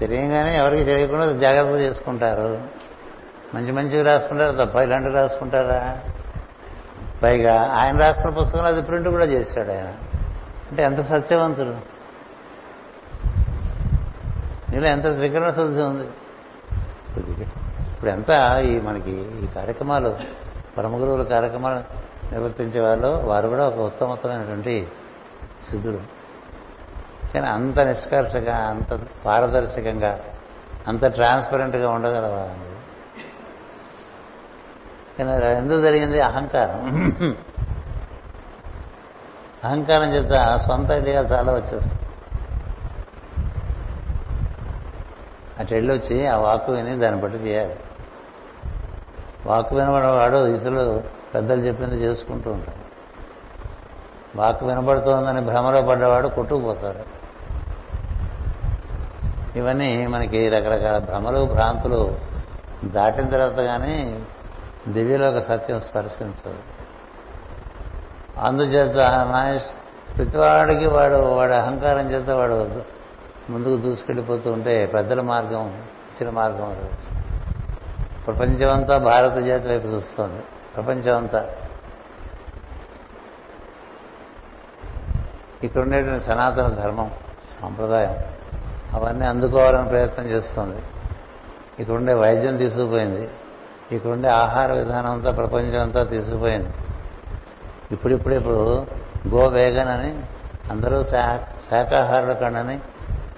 తెలియగానే ఎవరికి తెలియకుండా జాగ్రత్తగా చేసుకుంటారు. మంచి మంచివి రాసుకుంటారు తప్ప ఇలాంటివి రాసుకుంటారా. పైగా ఆయన రాసిన పుస్తకంలో అది ప్రింట్ కూడా చేశాడు ఆయన. అంటే ఎంత సత్యవంతుడు, నీలో ఎంత త్రికరణ శుద్ధి ఉంది. ఇప్పుడు ఎంత ఈ మనకి ఈ కార్యక్రమాలు పరమ గురువుల కార్యక్రమాలు నిర్వర్తించే వాళ్ళు వారు కూడా ఒక ఉత్తమోత్తమైనటువంటి సిద్ధుడు. కానీ అంత నిష్కర్షగా, అంత పారదర్శకంగా, అంత ట్రాన్స్పరెంట్గా ఉండగలవాళ్ళు. కానీ ఎందుకు జరిగింది? అహంకారం. అహంకారం చేత సొంత ఐడియాలు చాలా వచ్చేస్తాయి. అటు వెళ్ళొచ్చి ఆ వాక్కు విని దాన్ని బట్టి చేయాలి. వాక్కు వినబడేవాడు ఇతరులు పెద్దలు చెప్పింది చేసుకుంటూ ఉంటాడు. వాక్కు వినబడుతోందని భ్రమలో పడ్డవాడు కొట్టుకుపోతాడు. ఇవన్నీ మనకి రకరకాల భ్రమలు, భ్రాంతులు దాటిన తర్వాత కానీ దివ్యలోక సత్యం స్పర్శించదు. అందుచేత ప్రతివాడికి వాడు వాడి అహంకారం చేత వాడు ముందుకు దూసుకెళ్ళిపోతూ ఉంటే పెద్దల మార్గం ఇచ్చిన మార్గం అవ్వచ్చు. ప్రపంచం అంతా భారత జాతి వైపు చూస్తుంది. ప్రపంచం అంతా ఇక్కడ ఉండేటువంటి సనాతన ధర్మం, సాంప్రదాయం అవన్నీ అందుకోవాలని ప్రయత్నం చేస్తుంది. ఇక్కడుండే వైద్యం తీసుకుపోయింది, ఇక్కడుండే ఆహార విధానం అంతా ప్రపంచం అంతా తీసుకుపోయింది. ఇప్పుడిప్పుడిప్పుడు గో వేగన్ అని అందరూ శాఖ శాఖాహారుల కండని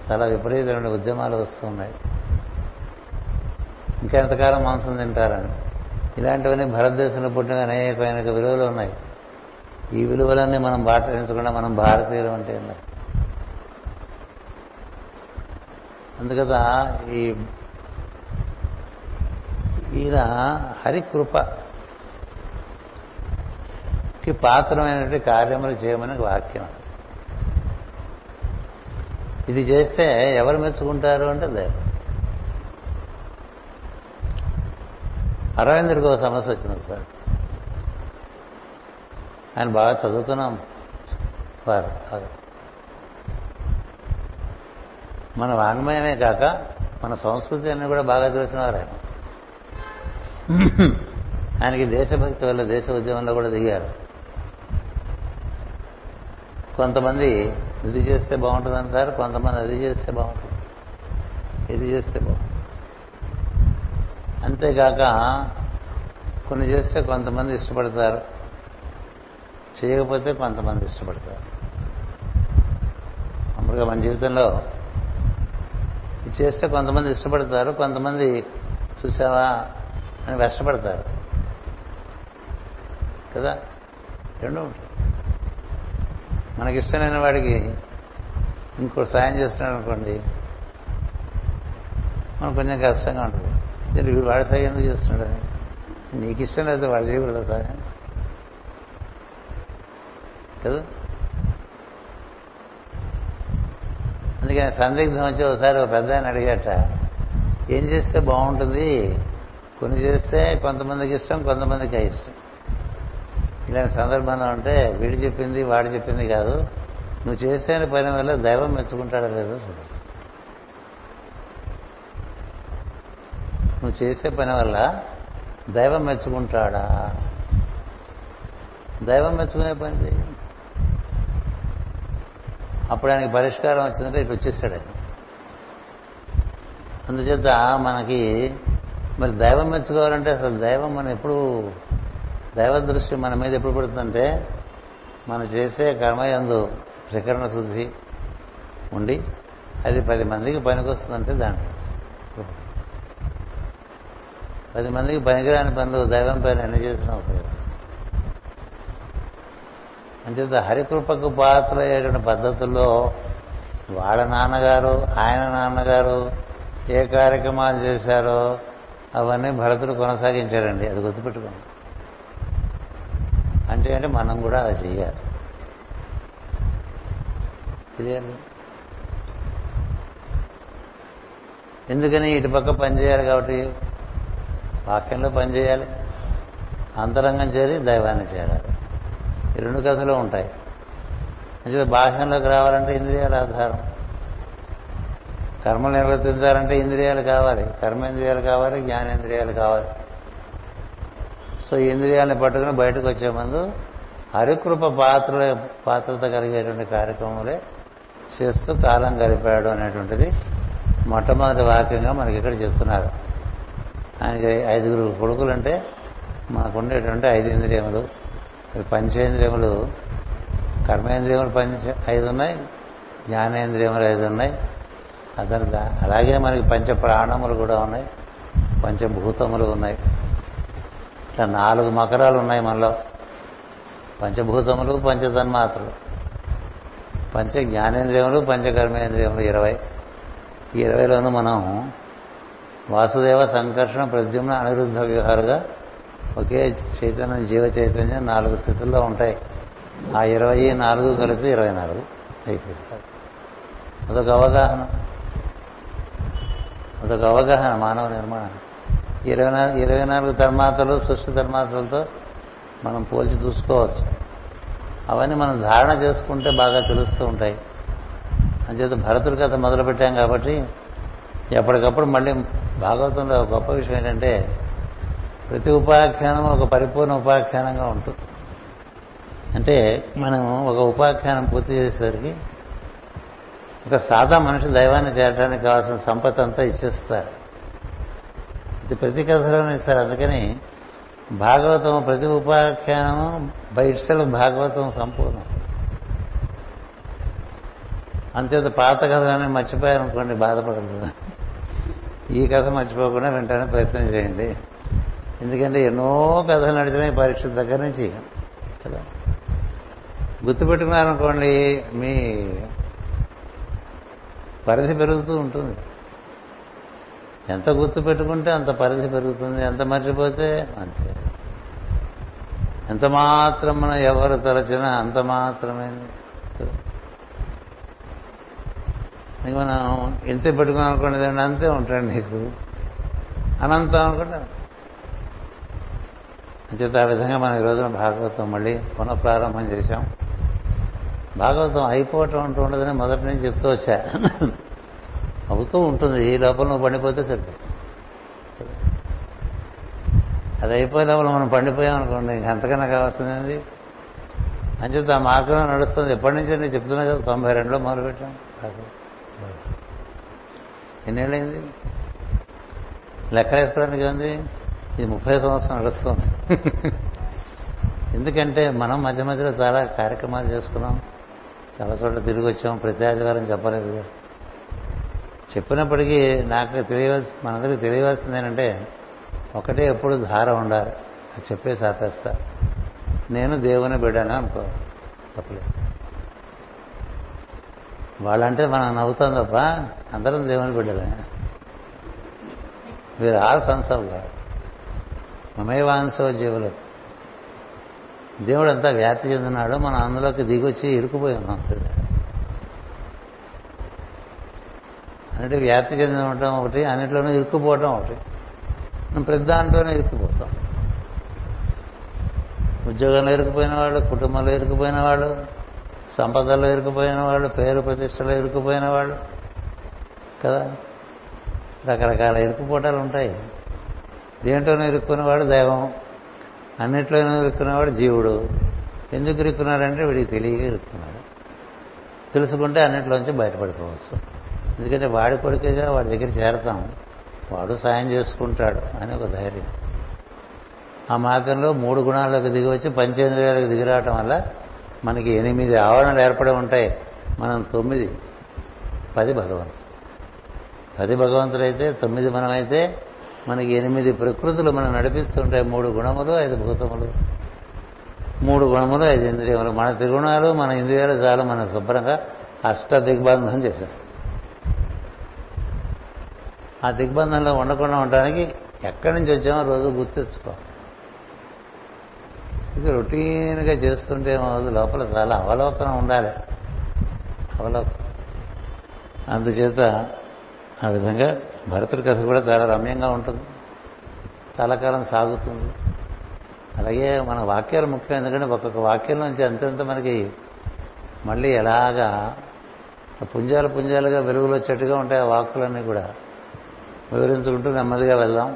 చాలా విపరీతమైన ఉద్యమాలు వస్తున్నాయి. ఇంకా ఎంతకాలం మాంసం తింటారని. ఇలాంటివన్నీ భారతదేశంలో పుట్టిన అనేకమైన విలువలు ఉన్నాయి. ఈ విలువలన్నీ మనం బాటరించకుండా మనం భారతీయులు అంటే అందుకదా ఈ ఈయన హరికృపకి పాత్రమైనటువంటి కార్యములు చేయమని వాక్యం. ఇది చేస్తే ఎవరు మెచ్చుకుంటారు అంటే దేవుడు. అరవిందుడికి ఒక సమస్య వచ్చింది సార్. ఆయన బాగా చదువుకున్నాం వారు, మన వాంగ్మయమే కాక మన సంస్కృతి అన్ని కూడా బాగా తెలిసినవారు ఆయన. ఆయనకి దేశభక్తి వల్ల దేశ ఉద్యమంలో కూడా దిగారు. కొంతమంది ఇది చేస్తే బాగుంటుంది అంటారు, కొంతమంది అది చేస్తే బాగుంటుంది, ఇది చేస్తే బాగుంటుంది. అంతేకాక కొన్ని చేస్తే కొంతమంది ఇష్టపడతారు, చేయకపోతే కొంతమంది ఇష్టపడతారు. అమరుగా మన జీవితంలో ఇది చేస్తే కొంతమంది ఇష్టపడతారు, కొంతమంది చూసావా అని కష్టపడతారు కదా. రెండూ ఉంటాయి. మనకిష్టమైన వాడికి ఇంకోటి సాయం చేస్తున్నాడు అనుకోండి, మనకు కొంచెం కష్టంగా ఉంటుంది. వీడు వాడి సాయం ఎందుకు చేస్తున్నాడు అని, నీకు ఇష్టం లేదా వాడు చేయకూడదు సాయం కదా. అందుకని సందిగ్ధం వచ్చి ఒకసారి ఒక పెద్ద ఆయన అడిగట, ఏం చేస్తే బాగుంటుంది, కొన్ని చేస్తే కొంతమందికి ఇష్టం, కొంతమందికి అయిష్టం. ఇలాంటి సందర్భంలో ఉంటే వీడు చెప్పింది వాడు చెప్పింది కాదు, నువ్వు చేసే పని వల్ల దైవం మెచ్చుకుంటాడో లేదో చూడాలి. నువ్వు చేసే పని వల్ల దైవం మెచ్చుకుంటాడా, దైవం మెచ్చుకునే పని చేయి. అప్పుడు ఆయనకి పరిష్కారం వచ్చిందంటే ఇటు వచ్చేసాడు ఆయన. అందుచేత మనకి మరి దైవం మెచ్చుకోవాలంటే అసలు దైవం మనం ఎప్పుడు, దైవ దృష్టి మన మీద ఎప్పుడు పడుతుందంటే మనం చేసే కర్మయందు త్రికరణ శుద్ధి ఉండి అది పది మందికి పనికొస్తుందంటే దాంట్లో పది మందికి పనికిరాని పనులు దైవం పైన ఎన్ని చేసినా ఉపయోగం. అంచేత హరికృపకు పాత్ర అయ్యేటువంటి పద్ధతుల్లో వాళ్ళ నాన్నగారు ఆయన నాన్నగారు ఏ కార్యక్రమాలు చేశారో అవన్నీ భరతుడు కొనసాగించారండి. అది గుర్తుపెట్టుకోండి. అంటే అంటే మనం కూడా అలా చేయాలి. తెలియాలి ఎందుకని ఇటుపక్క పనిచేయాలి కాబట్టి వాక్యంలో పనిచేయాలి, అంతరంగం చేరి దైవాన్ని చేరాలి. ఈ రెండు కథలు ఉంటాయి. అంటే బాహ్యంలోకి రావాలంటే ఇంద్రియాల ఆధారం, కర్మలు నిర్వర్తించాలంటే ఇంద్రియాలు కావాలి, కర్మేంద్రియాలు కావాలి, జ్ఞానేంద్రియాలు కావాలి. సో ఈ ఇంద్రియాలను పట్టుకుని బయటకు వచ్చే ముందు హరికృప పాత్రల పాత్రత కలిగేటువంటి కార్యక్రమాలే చేస్తూ కాలం గడిపాడు అనేటువంటిది మొట్టమొదటి వాక్యంగా మనకి ఇక్కడ చెప్తున్నారు. ఆయనకి ఐదుగురు కొడుకులంటే మనకుండేటువంటి ఐదు ఇంద్రియములు, పంచేంద్రియములు, కర్మేంద్రియములు పంచ ఐదు ఉన్నాయి, జ్ఞానేంద్రియములు ఐదు ఉన్నాయి, అదంతా అలాగే మనకి పంచ ప్రాణములు కూడా ఉన్నాయి, పంచభూతములు ఉన్నాయి. ఇట్లా నాలుగు మకరాలు ఉన్నాయి మనలో, పంచభూతములు, పంచతన్మాత్రలు, పంచ జ్ఞానేంద్రియములు, పంచకర్మేంద్రియములు ఇరవై. ఈ ఇరవైలోనూ మనం వాసుదేవ సంకర్షణ ప్రద్యుమ్న అనిరుద్ధ వ్యూహాలుగా ఒకే చైతన్యం జీవ చైతన్యం నాలుగు స్థితుల్లో ఉంటాయి. ఆ ఇరవై నాలుగు కలిపి ఇరవై నాలుగు అయిపోతారు. అదొక అవగాహన, అదొక అవగాహన మానవ నిర్మాణం. ఇరవై నాలుగు ఇరవై నాలుగు తన్మాత్రలు సృష్టి తన్మాత్రలతో మనం పోల్చి చూసుకోవచ్చు. అవన్నీ మనం ధారణ చేసుకుంటే బాగా తెలుస్తూ ఉంటాయి. అంచేత భరతుడి కథ మొదలుపెట్టాం కాబట్టి ఎప్పటికప్పుడు మళ్ళీ భాగవతంలో గొప్ప విషయం ఏంటంటే ప్రతి ఉపాఖ్యానం ఒక పరిపూర్ణ ఉపాఖ్యానంగా ఉంటుంది. అంటే మనం ఒక ఉపాఖ్యానం పూర్తి చేసేసరికి ఒక సాదా మనిషి దైవాన్ని చేరడానికి కావాల్సిన సంపద అంతా ఇచ్చేస్తారు. ఇది ప్రతి కథలోనే ఇస్తారు. అందుకని భాగవతం ప్రతి ఉపాఖ్యానము బై ఇట్సెల్ఫ్ భాగవతం సంపూర్ణం. అంతేత పాత కథలనే మర్చిపోయారనుకోండి బాధపడుతుంది. ఈ కథ మర్చిపోకుండా వెంటనే ప్రయత్నం చేయండి. ఎందుకంటే ఎన్నో కథలు నడిచినాయి పరీక్ష దగ్గర నుంచి కదా. గుర్తుపెట్టుకున్నారనుకోండి మీ పరిధి పెరుగుతూ ఉంటుంది. ఎంత గుర్తు పెట్టుకుంటే అంత పరిధి పెరుగుతుంది, ఎంత మర్చిపోతే అంతే. ఎంత మాత్రం మనం ఎవరు తలచినా అంత మాత్రమే. నీకు మనం ఎంత పెట్టుకున్నాం అనుకోండి అంతే ఉంటాడు, నీకు అనంతం అనుకుంటా. అంచేత ఆ విధంగా మనం ఈ రోజున భాగవతం మళ్ళీ పునఃప్రారంభం చేశాం. భాగవతం అయిపోవటం అంటూ ఉండదని మొదటి నుంచి చెప్తూ వచ్చా. అవుతూ ఉంటుంది. ఈ లోపల నువ్వు పండిపోతే సరిపోతుంది. అది అయిపోయే లోపల మనం పండిపోయామనుకోండి ఇంకంతకన్నా కావాల్సింది. అంచేత ఆ మార్గంలో నడుస్తుంది. ఎప్పటి నుంచి నేను చెప్తున్నా కదా, తొంభై రెండులో మొదలుపెట్టాం. ఎన్నేళ్ళైంది లెక్క వేసుకోవడానికి ఉంది. ఇది ముప్పై సంవత్సరం నడుస్తుంది. ఎందుకంటే మనం మధ్య మధ్యలో చాలా కార్యక్రమాలు చేసుకున్నాం, చాలా చోట్ల తిరిగి వచ్చాం. ప్రతి ఆదివారం చెప్పలేదు. చెప్పినప్పటికీ నాకు తెలియవలసి మనందరికీ తెలియవలసింది ఏంటంటే ఒకటే ఎప్పుడు ధార ఉండాలి. అది చెప్పేసి ఆపేస్తా. నేను దేవుని బిడ్డను అనుకో, తప్పలేదు. వాళ్ళంటే మనం నవ్వుతాం తప్ప అందరం దేవుని బిడ్డలే. వీరు ఆల్ సన్స్ ఆఫ్ గాడ్, మమేవాన్సో జీవులు. దేవుడు అంతా వ్యాప్తి చెందినాడు, మనం అందులోకి దిగొచ్చి ఇరుకుపోయాం. అన్నిటి వ్యాప్తి చెంది ఉండటం ఒకటి, అన్నిట్లోనూ ఇరుక్కుపోవటం ఒకటి. మనం ప్రతి దాంట్లోనే ఇరుక్కుపోతాం. ఉద్యోగంలో ఇరుక్కుపోయిన వాళ్ళు, కుటుంబంలో ఇరుక్కుపోయిన వాళ్ళు, సంపదల్లో ఇరుక్కుపోయిన వాళ్ళు, పేరు ప్రతిష్టలో ఇరుక్కుపోయిన వాళ్ళు కదా. రకరకాల ఇరుక్కుపోటాలు ఉంటాయి. దేంట్లోనూ ఇరుక్కునేవాడు దైవం, అన్నిట్లోనూ ఇరుక్కునేవాడు జీవుడు. ఎందుకు ఇరుక్కున్నాడంటే వీడికి తెలియక ఇరుక్కున్నాడు. తెలుసుకుంటే అన్నిట్లోంచి బయటపడిపోవచ్చు. ఎందుకంటే వాడి కొడుకేగా వాడి దగ్గర చేరతాం, వాడు సాయం చేసుకుంటాడు అని ఒక ధైర్యం. ఆ మార్గంలో మూడు గుణాలకు దిగి వచ్చి పంచేంద్రియాలకు దిగిరావటం వల్ల మనకి ఎనిమిది ఆవరణలు ఏర్పడి ఉంటాయి. మనం తొమ్మిది, పది భగవంతుడు. పది భగవంతుడైతే తొమ్మిది మనమైతే మనకి ఎనిమిది ప్రకృతులు మనం నడిపిస్తుంటాయి. మూడు గుణములు, ఐదు భూతములు. మూడు గుణములు, ఐదు ఇంద్రియములు. మన త్రిగుణాలు మన ఇంద్రియాలు చాలు మనం శుభ్రంగా అష్ట దిగ్బంధనం చేసేస్తాం. ఆ దిగ్బంధంలో ఉండకుండా ఉండడానికి ఎక్కడి నుంచి వచ్చామో రోజు గుర్తించుకోవాలి. ఇది రొటీన్గా చేస్తుంటే లోపల చాలా అవలోకనం ఉండాలి. అవలోకనం. అందుచేత ఆ విధంగా భరతుడి కథ కూడా చాలా రమ్యంగా ఉంటుంది, చాలా కాలం సాగుతుంది. అలాగే మన వాక్యాలు ముఖ్యం, ఎందుకంటే ఒక్కొక్క వాక్యం నుంచి అంతంత మనకి మళ్ళీ ఎలాగా పుంజాలు పుంజాలుగా వెలుగులు వచ్చేట్టుగా ఉంటాయి. ఆ వాక్కులన్నీ కూడా వివరించుకుంటూ నెమ్మదిగా వెళ్దాం.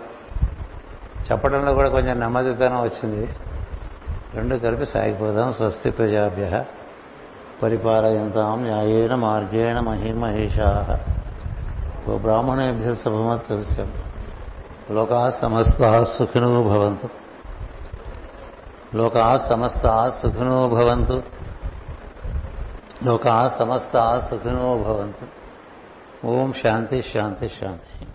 చెప్పడంలో కూడా కొంచెం నెమ్మదితనం వచ్చింది. రెండు కలిపి సాగిపోదాం. స్వస్తి ప్రజాభ్యః పరిపాలయంతాం న్యాయేన మార్గేణ మహీమహేషాః గోబ్రాహ్మణేభ్యః శుభమస్తు సర్వం. లోకాః సమస్తాః సుఖినో భవంతు. లోకాః సమస్తాః సుఖినో భవంతు. లోకాః సమస్తాః సుఖినో భవంతు. ఓం శాంతి శాంతి శాంతి.